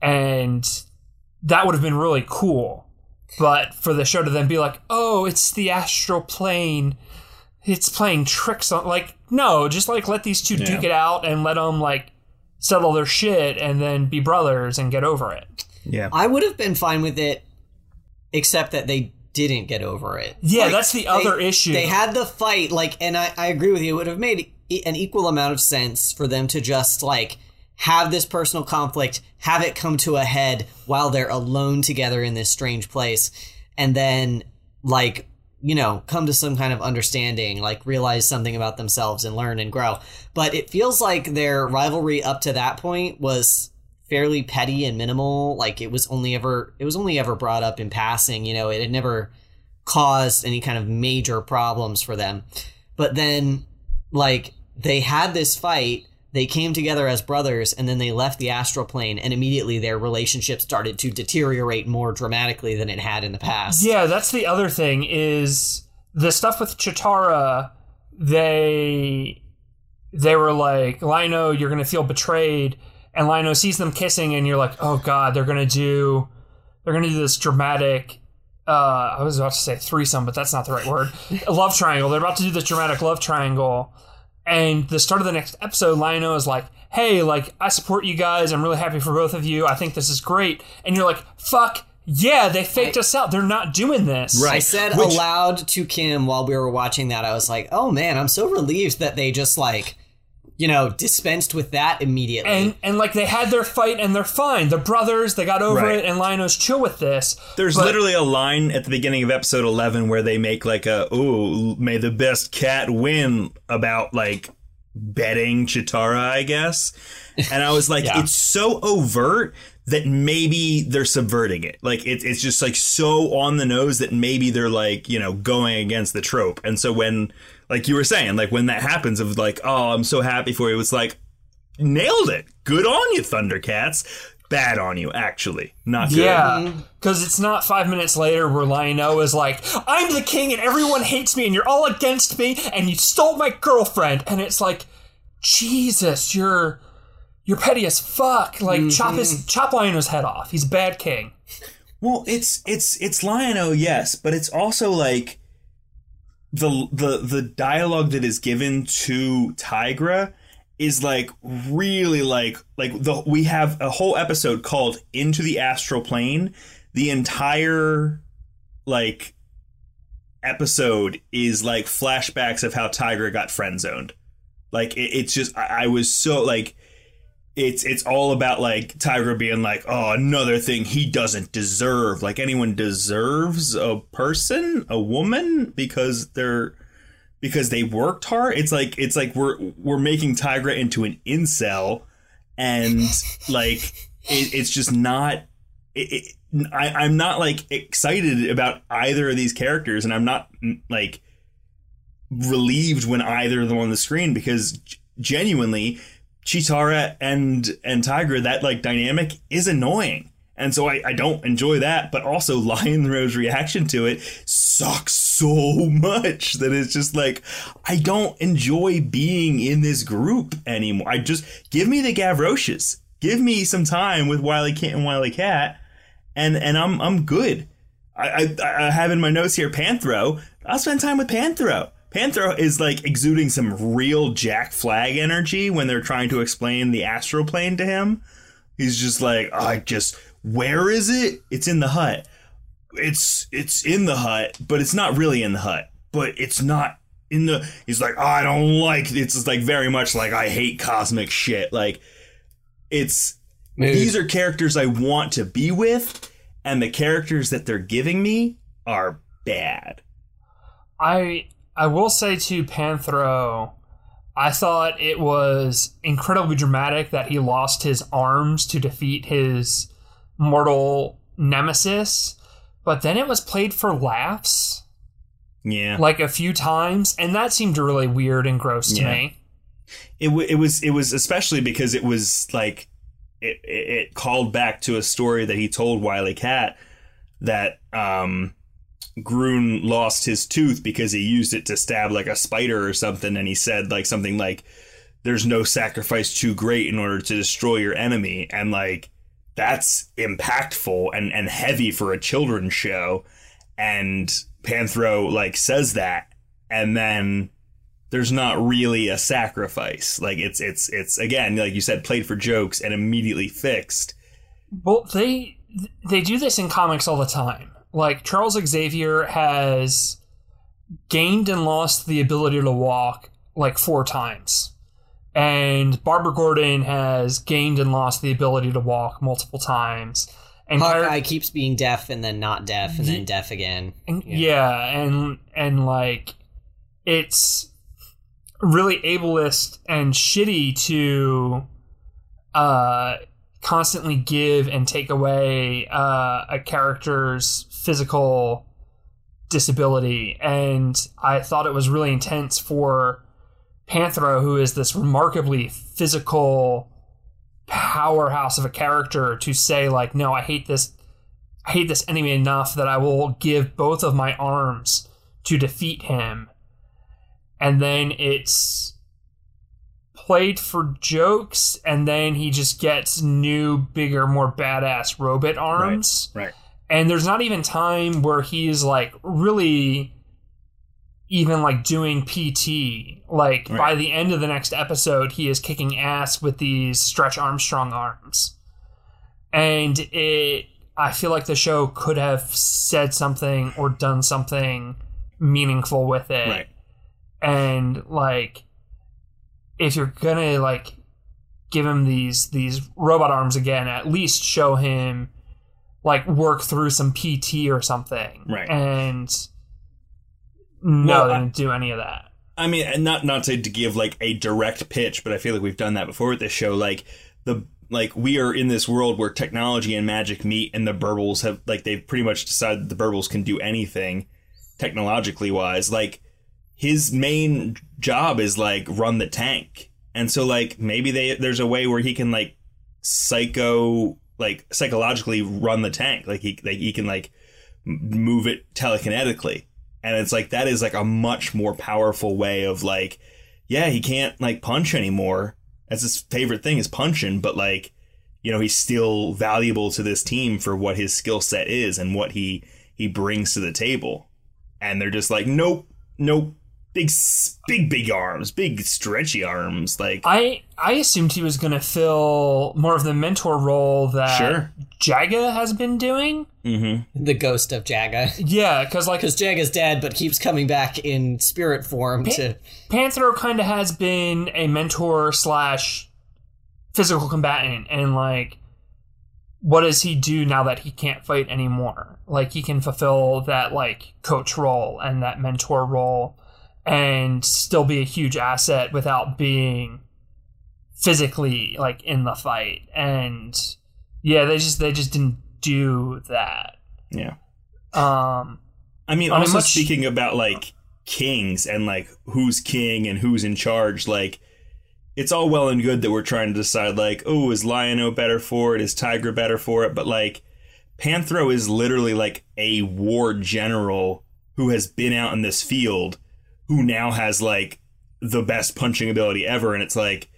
And that would have been really cool. But for the show to then be like, oh, it's the astral plane, it's playing tricks on, like, no, just like let these two yeah. duke it out and let them like settle their shit and then be brothers and get over it. Yeah, I would have been fine with it, except that they didn't get over it. Yeah, like, that's the other they, issue. They had the fight, like, and I, I agree with you. It would have made an equal amount of sense for them to just like have this personal conflict, have it come to a head while they're alone together in this strange place, and then like, you know, come to some kind of understanding, like realize something about themselves and learn and grow. But it feels like their rivalry up to that point was fairly petty and minimal. Like it was only ever, it was only ever brought up in passing, you know, it had never caused any kind of major problems for them. But then like they had this fight, they came together as brothers, and then they left the astral plane, and immediately their relationship started to deteriorate more dramatically than it had in the past. Yeah, that's the other thing, is the stuff with Chitara, they they were like, Lino, you're going to feel betrayed. And Lino sees them kissing, and you're like, oh, God, they're going to do they're going to do this dramatic, uh, I was about to say threesome, but that's not the right word, a love triangle. They're about to do this dramatic love triangle. And the start of the next episode, Lino is like, hey, like, I support you guys. I'm really happy for both of you. I think this is great. And you're like, fuck, yeah, they faked I, us out. They're not doing this. Right. I said Which, aloud to Kim while we were watching that, I was like, oh, man, I'm so relieved that they just, like, you know, dispensed with that immediately. And, and like, they had their fight, and they're fine. They're brothers. They got over right. it, and Lino's chill with this. There's but, literally a line at the beginning of episode eleven where they make, like, a, ooh, may the best cat win about, like, betting Chitara, I guess. And I was like, yeah. It's so overt that maybe they're subverting it. Like, it, it's just, like, so on the nose that maybe they're, like, you know, going against the trope. And so when... like you were saying, like when that happens of like, oh, I'm so happy for you. It's like, nailed it. Good on you, Thundercats. Bad on you, actually. Not good. Yeah, because it's not five minutes later where Lino is like, I'm the king and everyone hates me and you're all against me and you stole my girlfriend. And it's like, Jesus, you're you're petty as fuck. Like mm-hmm. chop his chop Lino's head off. He's a bad king. Well, it's it's it's Lino, yes, but it's also like, The, the the dialogue that is given to Tigra is like really like like the we have a whole episode called Into the Astral Plane. The entire like episode is like flashbacks of how Tigra got friend zoned. Like it, it's just I, I was so like it's it's all about like Tigra being like, oh, another thing he doesn't deserve. Like anyone deserves a person, a woman, because they're because they worked hard. It's like it's like we're we're making Tigra into an incel, and like it, it's just not. It, it, I, I'm not like excited about either of these characters, and I'm not like relieved when either of them on the screen, because g- genuinely. Chitara and and Tigra, that like dynamic is annoying, and so I, I don't enjoy that. But also, Lionroad's reaction to it sucks so much that it's just like I don't enjoy being in this group anymore. I just give me the Gavroches, give me some time with Wile E. Kit and Wile E. Cat, and and I'm I'm good. I, I I have in my notes here Panthro. I'll spend time with Panthro. Panthro is, like, exuding some real Jack Flag energy when they're trying to explain the astral plane to him. He's just like, I just, where is it? It's in the hut. It's it's in the hut, but it's not really in the hut. But it's not in the, he's like, oh, I don't like, it's just like very much like, I hate cosmic shit. Like, it's, Maybe. These are characters I want to be with, and the characters that they're giving me are bad. I... I will say to Panthro, I thought it was incredibly dramatic that he lost his arms to defeat his mortal nemesis, but then it was played for laughs. Yeah. Like a few times, and that seemed really weird and gross to yeah. me. It w- it was it was especially because it was like it it called back to a story that he told Wile E. Cat that um Groon lost his tooth because he used it to stab like a spider or something, and he said like something like, "There's no sacrifice too great in order to destroy your enemy," and like that's impactful and and heavy for a children's show, and Panthro like says that, and then there's not really a sacrifice. Like it's it's it's again, like you said, played for jokes and immediately fixed. Well, they they do this in comics all the time. Like Charles Xavier has gained and lost the ability to walk like four times, and Barbara Gordon has gained and lost the ability to walk multiple times. And Hawkeye Car- keeps being deaf and then not deaf and then deaf again. And, yeah. yeah, and and like it's really ableist and shitty to uh, constantly give and take away uh, a character's physical disability. And I thought it was really intense for Panthro, who is this remarkably physical powerhouse of a character, to say like, no, I hate this I hate this enemy enough that I will give both of my arms to defeat him. And then it's played for jokes, and then he just gets new, bigger, more badass robot arms. Right, right. And there's not even time where he's like really even like doing P T. Like right. By the end of the next episode, he is kicking ass with these Stretch Armstrong arms. And it, I feel like the show could have said something or done something meaningful with it. Right. And like, if you're going to like give him these, these robot arms again, at least show him like work through some P T or something. Right. And no, well, they didn't do any of that. I mean, not not to, to give like a direct pitch, but I feel like we've done that before with this show. Like the like we are in this world where technology and magic meet, and the Burbles have like they've pretty much decided the Burbles can do anything technologically wise. Like his main job is like run the tank, and so like maybe they there's a way where he can like psycho like psychologically run the tank. Like he like he can like move it telekinetically. And it's like, that is like a much more powerful way of like, yeah, he can't like punch anymore. That's his favorite thing is punching. But like, you know, he's still valuable to this team for what his skill set is and what he he brings to the table. And they're just like, nope, nope. Big, big, big arms, big stretchy arms. Like I, I assumed he was going to fill more of the mentor role that sure. Jaga has been doing. Mm-hmm. The ghost of Jaga. Yeah, because like because Jaga's dead, but keeps coming back in spirit form. Pa- to Panthro kind of has been a mentor slash physical combatant, and like, what does he do now that he can't fight anymore? Like he can fulfill that like coach role and that mentor role. And still be a huge asset without being physically like in the fight. And yeah, they just they just didn't do that. Yeah. Um, I mean, also much, speaking about like kings and like who's king and who's in charge, like it's all well and good that we're trying to decide like, oh, is Lion-O better for it? Is Tigra better for it? But like Panthro is literally like a war general who has been out in this field, who now has like the best punching ability ever. And it's like,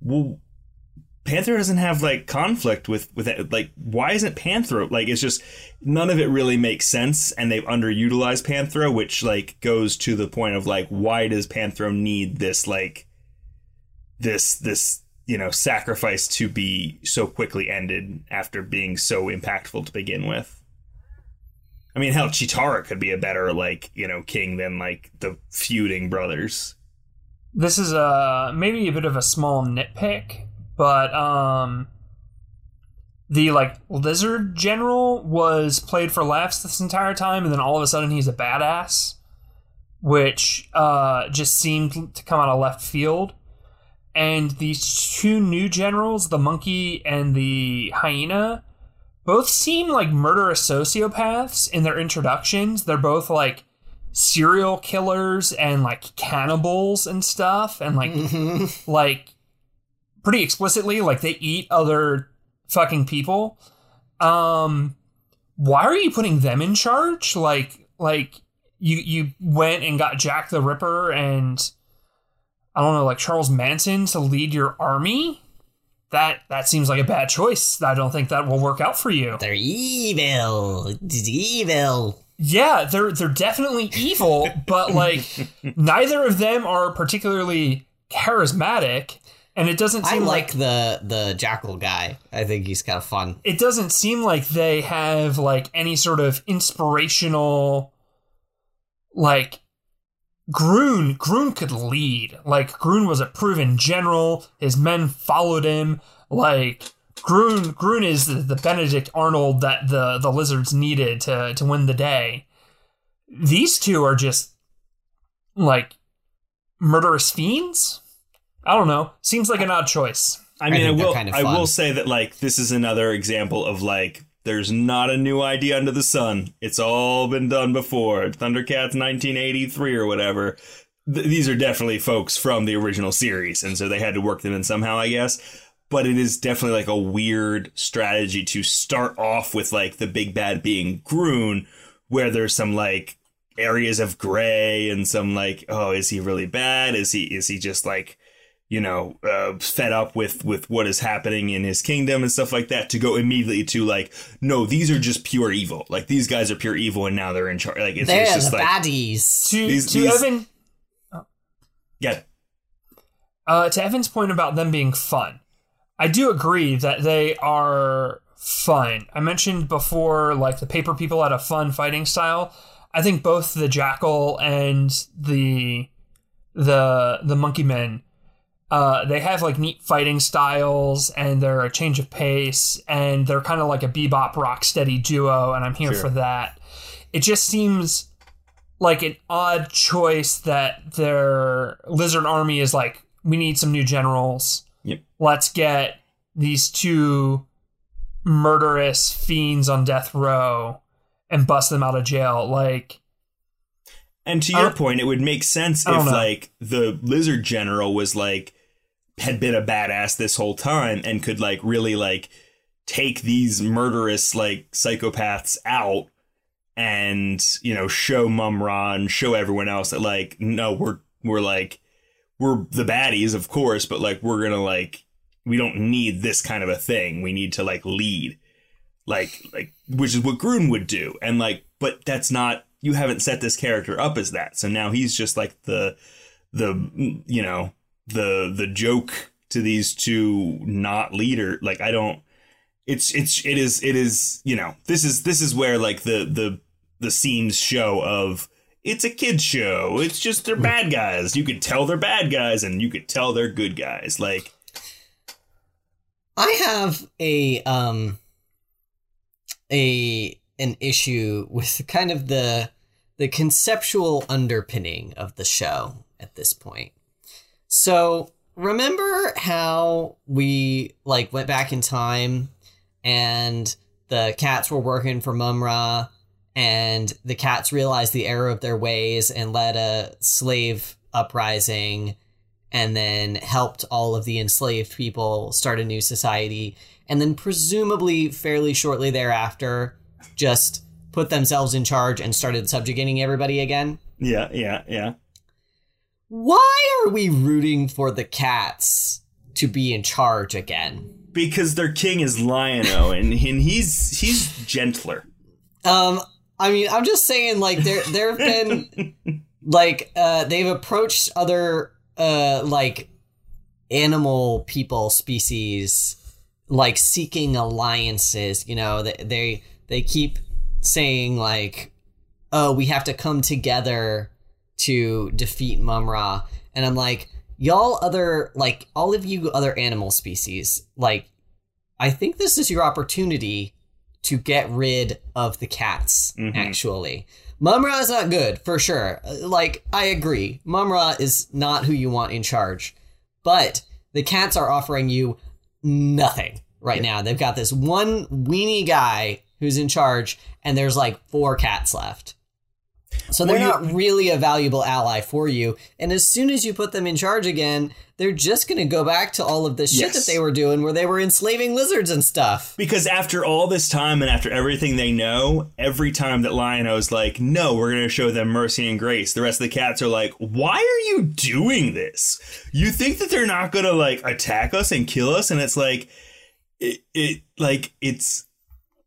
well, Panthro doesn't have like conflict with, with that. Like, why isn't Panthro? Like, it's just none of it really makes sense. And they've underutilized Panthro, which like goes to the point of like, why does Panthro need this, like this, this, you know, sacrifice to be so quickly ended after being so impactful to begin with? I mean, hell, Chitara could be a better, like, you know, king than, like, the feuding brothers. This is a, maybe a bit of a small nitpick, but um, the, like, lizard general was played for laughs this entire time, and then all of a sudden he's a badass. which uh, just seemed to come out of left field. And these two new generals, the monkey and the hyena, both seem like murderous sociopaths in their introductions. They're both like serial killers and like cannibals and stuff. And like, mm-hmm. like pretty explicitly, like they eat other fucking people. Um, why are you putting them in charge? Like, like you, you went and got Jack the Ripper and I don't know, like Charles Manson to lead your army. That that seems like a bad choice. I don't think that will work out for you. They're evil. It's evil. Yeah, they're they're definitely evil, but like neither of them are particularly charismatic, and it doesn't seem I like, like the the jackal guy. I think he's kind of fun. It doesn't seem like they have like any sort of inspirational like Groon, Groon could lead. Like, Groon was a proven general. His men followed him. Like, Groon, Groon is the, the Benedict Arnold that the, the lizards needed to, to win the day. These two are just, like, murderous fiends? I don't know. Seems like an odd choice. I mean, I, I will kind of I will say that, like, this is another example of, like, there's not a new idea under the sun. It's all been done before. Thundercats nineteen eighty-three or whatever. Th- these are definitely folks from the original series, and so they had to work them in somehow, I guess. But it is definitely like a weird strategy to start off with like the big bad being Groon, where there's some like areas of gray and some like, oh, is he really bad? Is he is he just like, you know, uh, fed up with, with what is happening in his kingdom and stuff like that, to go immediately to like, no, these are just pure evil. Like these guys are pure evil and now they're in charge. Like it's, they're it's just the like baddies. To, these, to these... Evan, oh. yeah. Uh, to Evan's point about them being fun, I do agree that they are fun. I mentioned before, like the paper people had a fun fighting style. I think both the jackal and the the the monkey men. Uh, they have like neat fighting styles and they're a change of pace and they're kind of like a bebop rock steady duo. And I'm here sure. for that. It just seems like an odd choice that their lizard army is like, we need some new generals. Yep. Let's get these two murderous fiends on death row and bust them out of jail. Like, and to your uh, point, it would make sense if know. like the lizard general was like, had been a badass this whole time and could like really like take these murderous like psychopaths out and, you know, show Mum Ra and show everyone else that like, no, we're we're like we're the baddies, of course, but like we're gonna like we don't need this kind of a thing. We need to like lead like like which is what Groon would do. And like but that's not you haven't set this character up as that. So now he's just like the the, you know, the the joke to these two not leader. Like I don't it's it's it is it is you know this is this is where like the the the seams show of it's a kid's show. It's just they're bad guys. You could tell they're bad guys and you could tell they're good guys. Like I have a um a an issue with kind of the the conceptual underpinning of the show at this point. So remember how we like went back in time and the cats were working for Mum Ra and the cats realized the error of their ways and led a slave uprising and then helped all of the enslaved people start a new society. And then presumably fairly shortly thereafter, just put themselves in charge and started subjugating everybody again. Yeah, yeah, yeah. Why are we rooting for the cats to be in charge again? Because their king is Lion-O, and, and he's he's gentler. Um, I mean, I'm just saying, like there there have been like uh, they've approached other uh, like animal people species like seeking alliances. You know, they. they They keep saying, like, oh, we have to come together to defeat Mum Ra. And I'm like, y'all other, like, all of you other animal species, like, I think this is your opportunity to get rid of the cats, mm-hmm. actually. Mumra is not good, for sure. Like, I agree. Mumra is not who you want in charge. But the cats are offering you nothing right yeah. now. They've got this one weenie guy who's in charge, and there's like four cats left. So they're well, not really a valuable ally for you. And as soon as you put them in charge again, they're just going to go back to all of the shit yes. that they were doing where they were enslaving lizards and stuff. Because after all this time and after everything they know, every time that Lion-O's like, no, we're going to show them mercy and grace, the rest of the cats are like, why are you doing this? You think that they're not going to like attack us and kill us? And it's like, it, it like it's.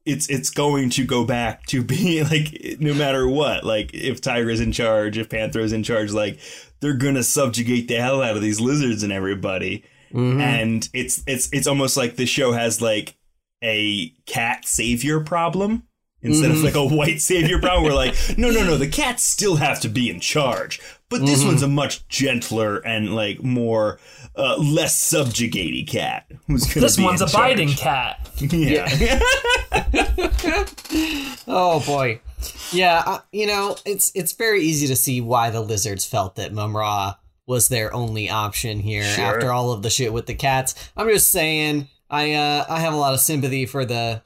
It's it's going to go back to being like, no matter what, like if Tigra's in charge, if Panthera's in charge, like they're going to subjugate the hell out of these lizards and everybody. Mm-hmm. And it's it's it's almost like the show has like a cat savior problem instead mm-hmm. of like a white savior problem. We're like, no, no, no, the cats still have to be in charge. But this mm-hmm. one's a much gentler and like more uh, less subjugating cat. Who's gonna this be one's in a charge. Biting cat. Yeah. yeah. Oh boy. Yeah. Uh, you know, it's it's very easy to see why the lizards felt that Mumra was their only option here sure. after all of the shit with the cats. I'm just saying, I uh, I have a lot of sympathy for the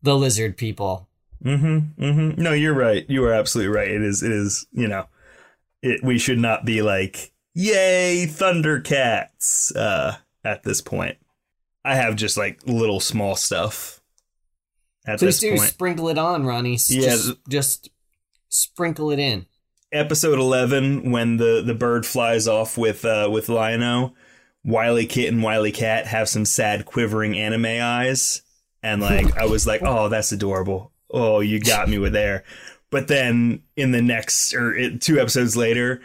the lizard people. Mm-hmm. Mm-hmm. No, you're right. You are absolutely right. It is. It is. You know. It, we should not be like, yay, Thundercats uh, at this point. I have just like little small stuff at Please this point. Please do sprinkle it on, Ronnie. Yeah. Just, just sprinkle it in. Episode eleven, when the, the bird flies off with uh, with Lion-O, Wile E. Kit and Wile E. Cat have some sad quivering anime eyes. And like I was like, oh, that's adorable. Oh, you got me with there. But then in the next or it, two episodes later,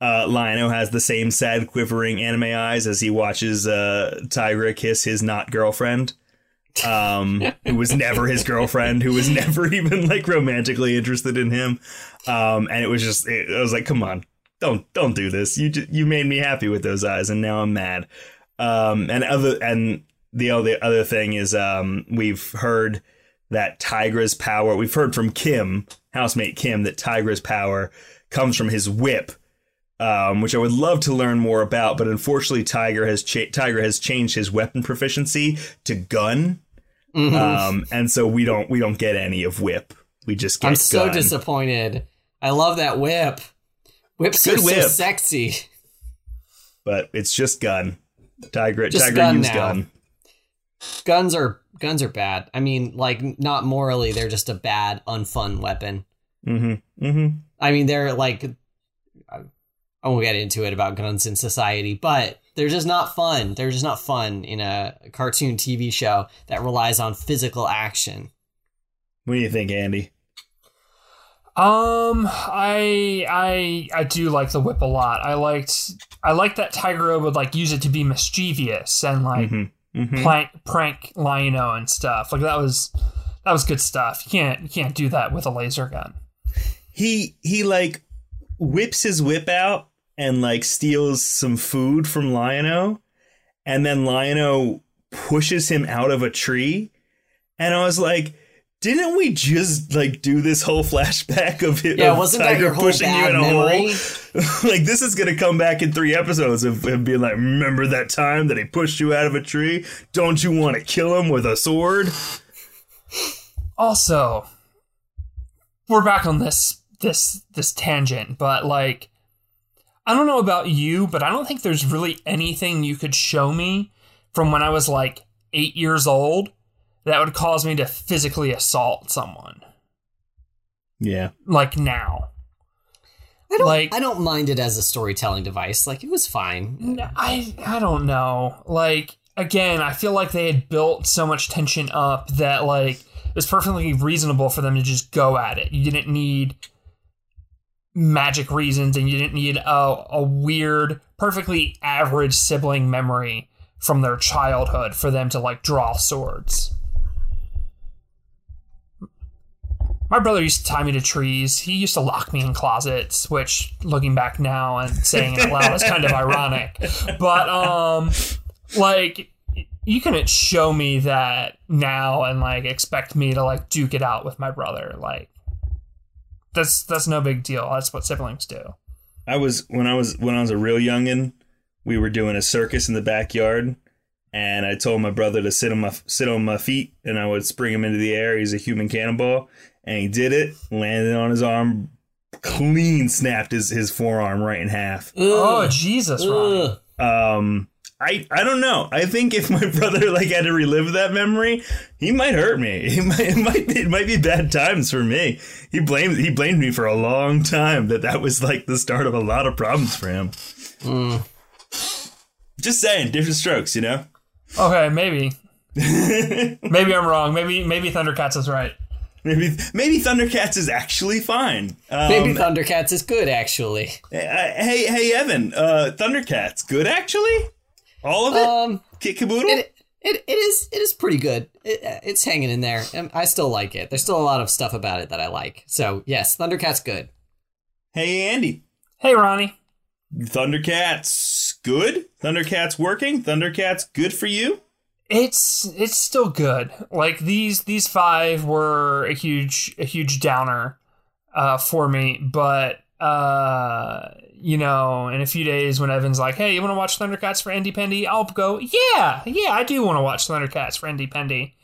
uh, Lion-O has the same sad, quivering anime eyes as he watches uh, Tigra kiss his not girlfriend, um, who was never his girlfriend, who was never even like romantically interested in him. Um, and it was just it, I was like, come on, don't don't do this. You just, you made me happy with those eyes. And now I'm mad. Um, and other and the other other thing is um, we've heard that Tigra's power. We've heard from Kim. Housemate Kim, that Tigra's power comes from his whip, um, which I would love to learn more about. But unfortunately, Tigra has cha- Tigra has changed his weapon proficiency to gun, mm-hmm. um, and so we don't we don't get any of whip. We just get. I'm gun. so disappointed. I love that whip. Whips Good are whip. so sexy, but it's just gun. Tigra just Tigra gun used now. gun. Guns are. Guns are bad. I mean, like, not morally, they're just a bad, unfun weapon. Mm-hmm. Mm-hmm. I mean, they're like, I won't get into it about guns in society, but they're just not fun. They're just not fun in a cartoon T V show that relies on physical action. What do you think, Andy? Um, I, I, I do like the whip a lot. I liked, I liked that Tiger would like use it to be mischievous and like. Mm-hmm. Mm-hmm. Plank, prank Lion-O and stuff like that was that was good stuff. You can't you can't do that with a laser gun. He he like whips his whip out and like steals some food from Lion-O, and then Lion-O pushes him out of a tree. And I was like, didn't we just like do this whole flashback of it? Yeah, of wasn't Tiger that your whole pushing bad you in memory? A hole? Like, this is going to come back in three episodes of him being like, remember that time that he pushed you out of a tree? Don't you want to kill him with a sword? Also, we're back on this this this tangent, but like, I don't know about you, but I don't think there's really anything you could show me from when I was like eight years old that would cause me to physically assault someone. Yeah. Like now. I don't, like, I don't mind it as a storytelling device. Like, it was fine. I, I don't know. Like, again, I feel like they had built so much tension up that, like, it was perfectly reasonable for them to just go at it. You didn't need magic reasons, and you didn't need a, a weird, perfectly average sibling memory from their childhood for them to, like, draw swords. My brother used to tie me to trees. He used to lock me in closets, which, looking back now and saying it loud, is kind of ironic. But, um, like, you couldn't show me that now and like expect me to like duke it out with my brother. Like that's that's no big deal. That's what siblings do. I was when I was when I was a real youngin, we were doing a circus in the backyard, and I told my brother to sit on my sit on my feet, and I would spring him into the air. He's a human cannonball, and he did it. Landed on his arm, clean snapped his, his forearm right in half. Ugh. Oh Jesus, Ron. Um. I, I don't know. I think if my brother like had to relive that memory, he might hurt me. He might it might be, it might be bad times for me. He blamed he blamed me for a long time that that was like the start of a lot of problems for him. Mm. Just saying, different strokes, you know. Okay, maybe. Maybe I'm wrong. Maybe maybe Thundercats is right. Maybe maybe Thundercats is actually fine. Um, maybe Thundercats is good actually. Hey hey Evan, uh, Thundercats good actually. All of it? Um, Kit Caboodle? It, it, it, is, it is pretty good. It, it's hanging in there. I still like it. There's still a lot of stuff about it that I like. So, yes, Thundercats, good. Hey, Andy. Hey, Ronnie. Thundercats, good? Thundercats working? Thundercats, good for you? It's it's still good. Like, these these five were a huge, a huge downer uh, for me, but... Uh, you know, in a few days when Evan's like, hey, you want to watch Thundercats for Andy Pendy? I'll go, yeah, yeah, I do want to watch Thundercats for Andy Pendy.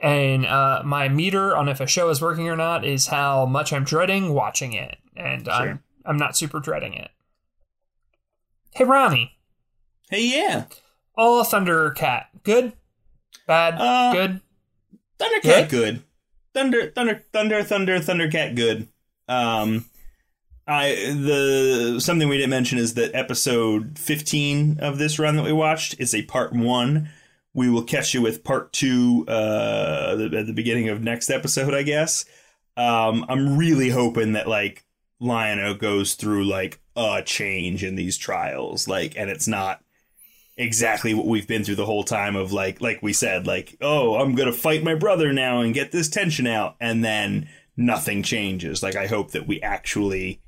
And uh, my meter on if a show is working or not is how much I'm dreading watching it. And sure. I'm, I'm not super dreading it. Hey, Ronnie. Hey, yeah. All Thundercat. Good? Bad? Uh, good? Thundercat, good. good. Thunder, thunder, thunder, thunder, Thundercat, good. Um... I the something we didn't mention is that episode fifteen of this run that we watched is a part one. We will catch you with part two uh, at the beginning of next episode, I guess. Um, I'm really hoping that like Lion-O goes through like a change in these trials, like, and it's not exactly what we've been through the whole time of like like we said, like, oh, I'm gonna fight my brother now and get this tension out, and then nothing changes. Like, I hope that we actually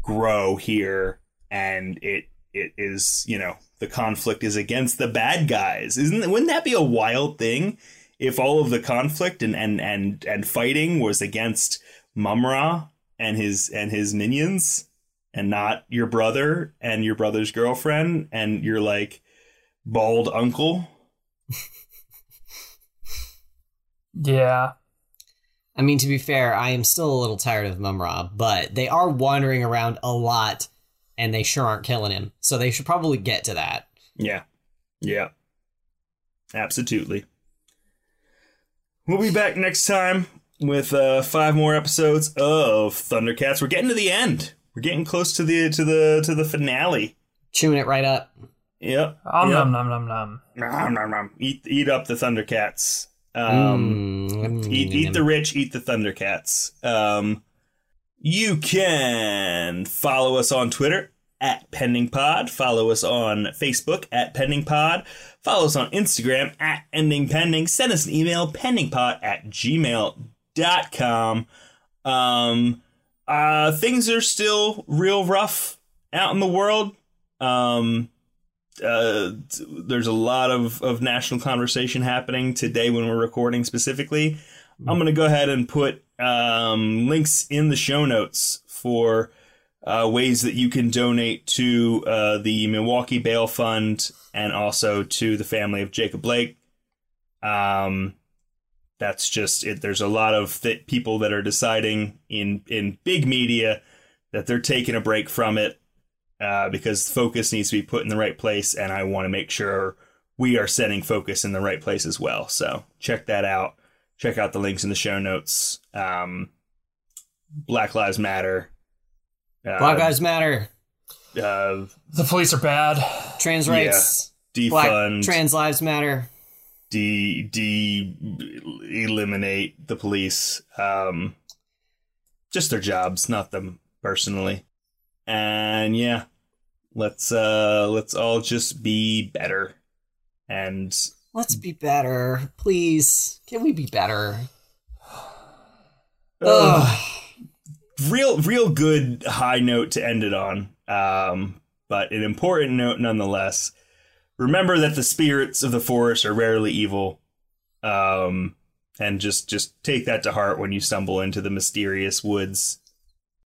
grow here, and it it is, you know, the conflict is against the bad guys. Isn't wouldn't that be a wild thing if all of the conflict and and and, and fighting was against Mum-Ra and his and his minions, and not your brother and your brother's girlfriend and your like bald uncle? Yeah. I mean, to be fair, I am still a little tired of Mum-Ra, but they are wandering around a lot, and they sure aren't killing him. So they should probably get to that. Yeah. Yeah. Absolutely. We'll be back next time with uh, five more episodes of Thundercats. We're getting to the end. We're getting close to the to the to the finale. Chewing it right up. Yep. Om yep. Nom nom nom nom. Nom nom nom. Eat eat up the Thundercats. Um, mm. eat, eat the rich, eat the Thundercats. Um, you can follow us on Twitter at Pending Pod. Follow us on Facebook at Pending Pod. Follow us on Instagram at Ending Pending. Send us an email, pendingpod at gmail dot com. Um, uh, things are still real rough out in the world. Um, Uh, there's a lot of, of national conversation happening today when we're recording specifically. I'm going to go ahead and put um, links in the show notes for uh, ways that you can donate to uh, the Milwaukee Bail Fund and also to the family of Jacob Blake. Um, that's just it. There's a lot of th- people that are deciding in, in big media that they're taking a break from it. Uh, because focus needs to be put in the right place, and I want to make sure we are setting focus in the right place as well. So check that out. Check out the links in the show notes. Um, Black Lives Matter. Uh, Black Lives Matter. Uh, the police are bad. Trans rights. Yeah. Defund. Black, trans lives matter. De, de eliminate the police. Um, just their jobs, not them personally. And yeah, let's uh, let's all just be better. And let's be better, please. Can we be better? Ugh. Real, real good high note to end it on. Um, but an important note nonetheless. remember that the spirits of the forest are rarely evil. Um, and just, just take that to heart when you stumble into the mysterious woods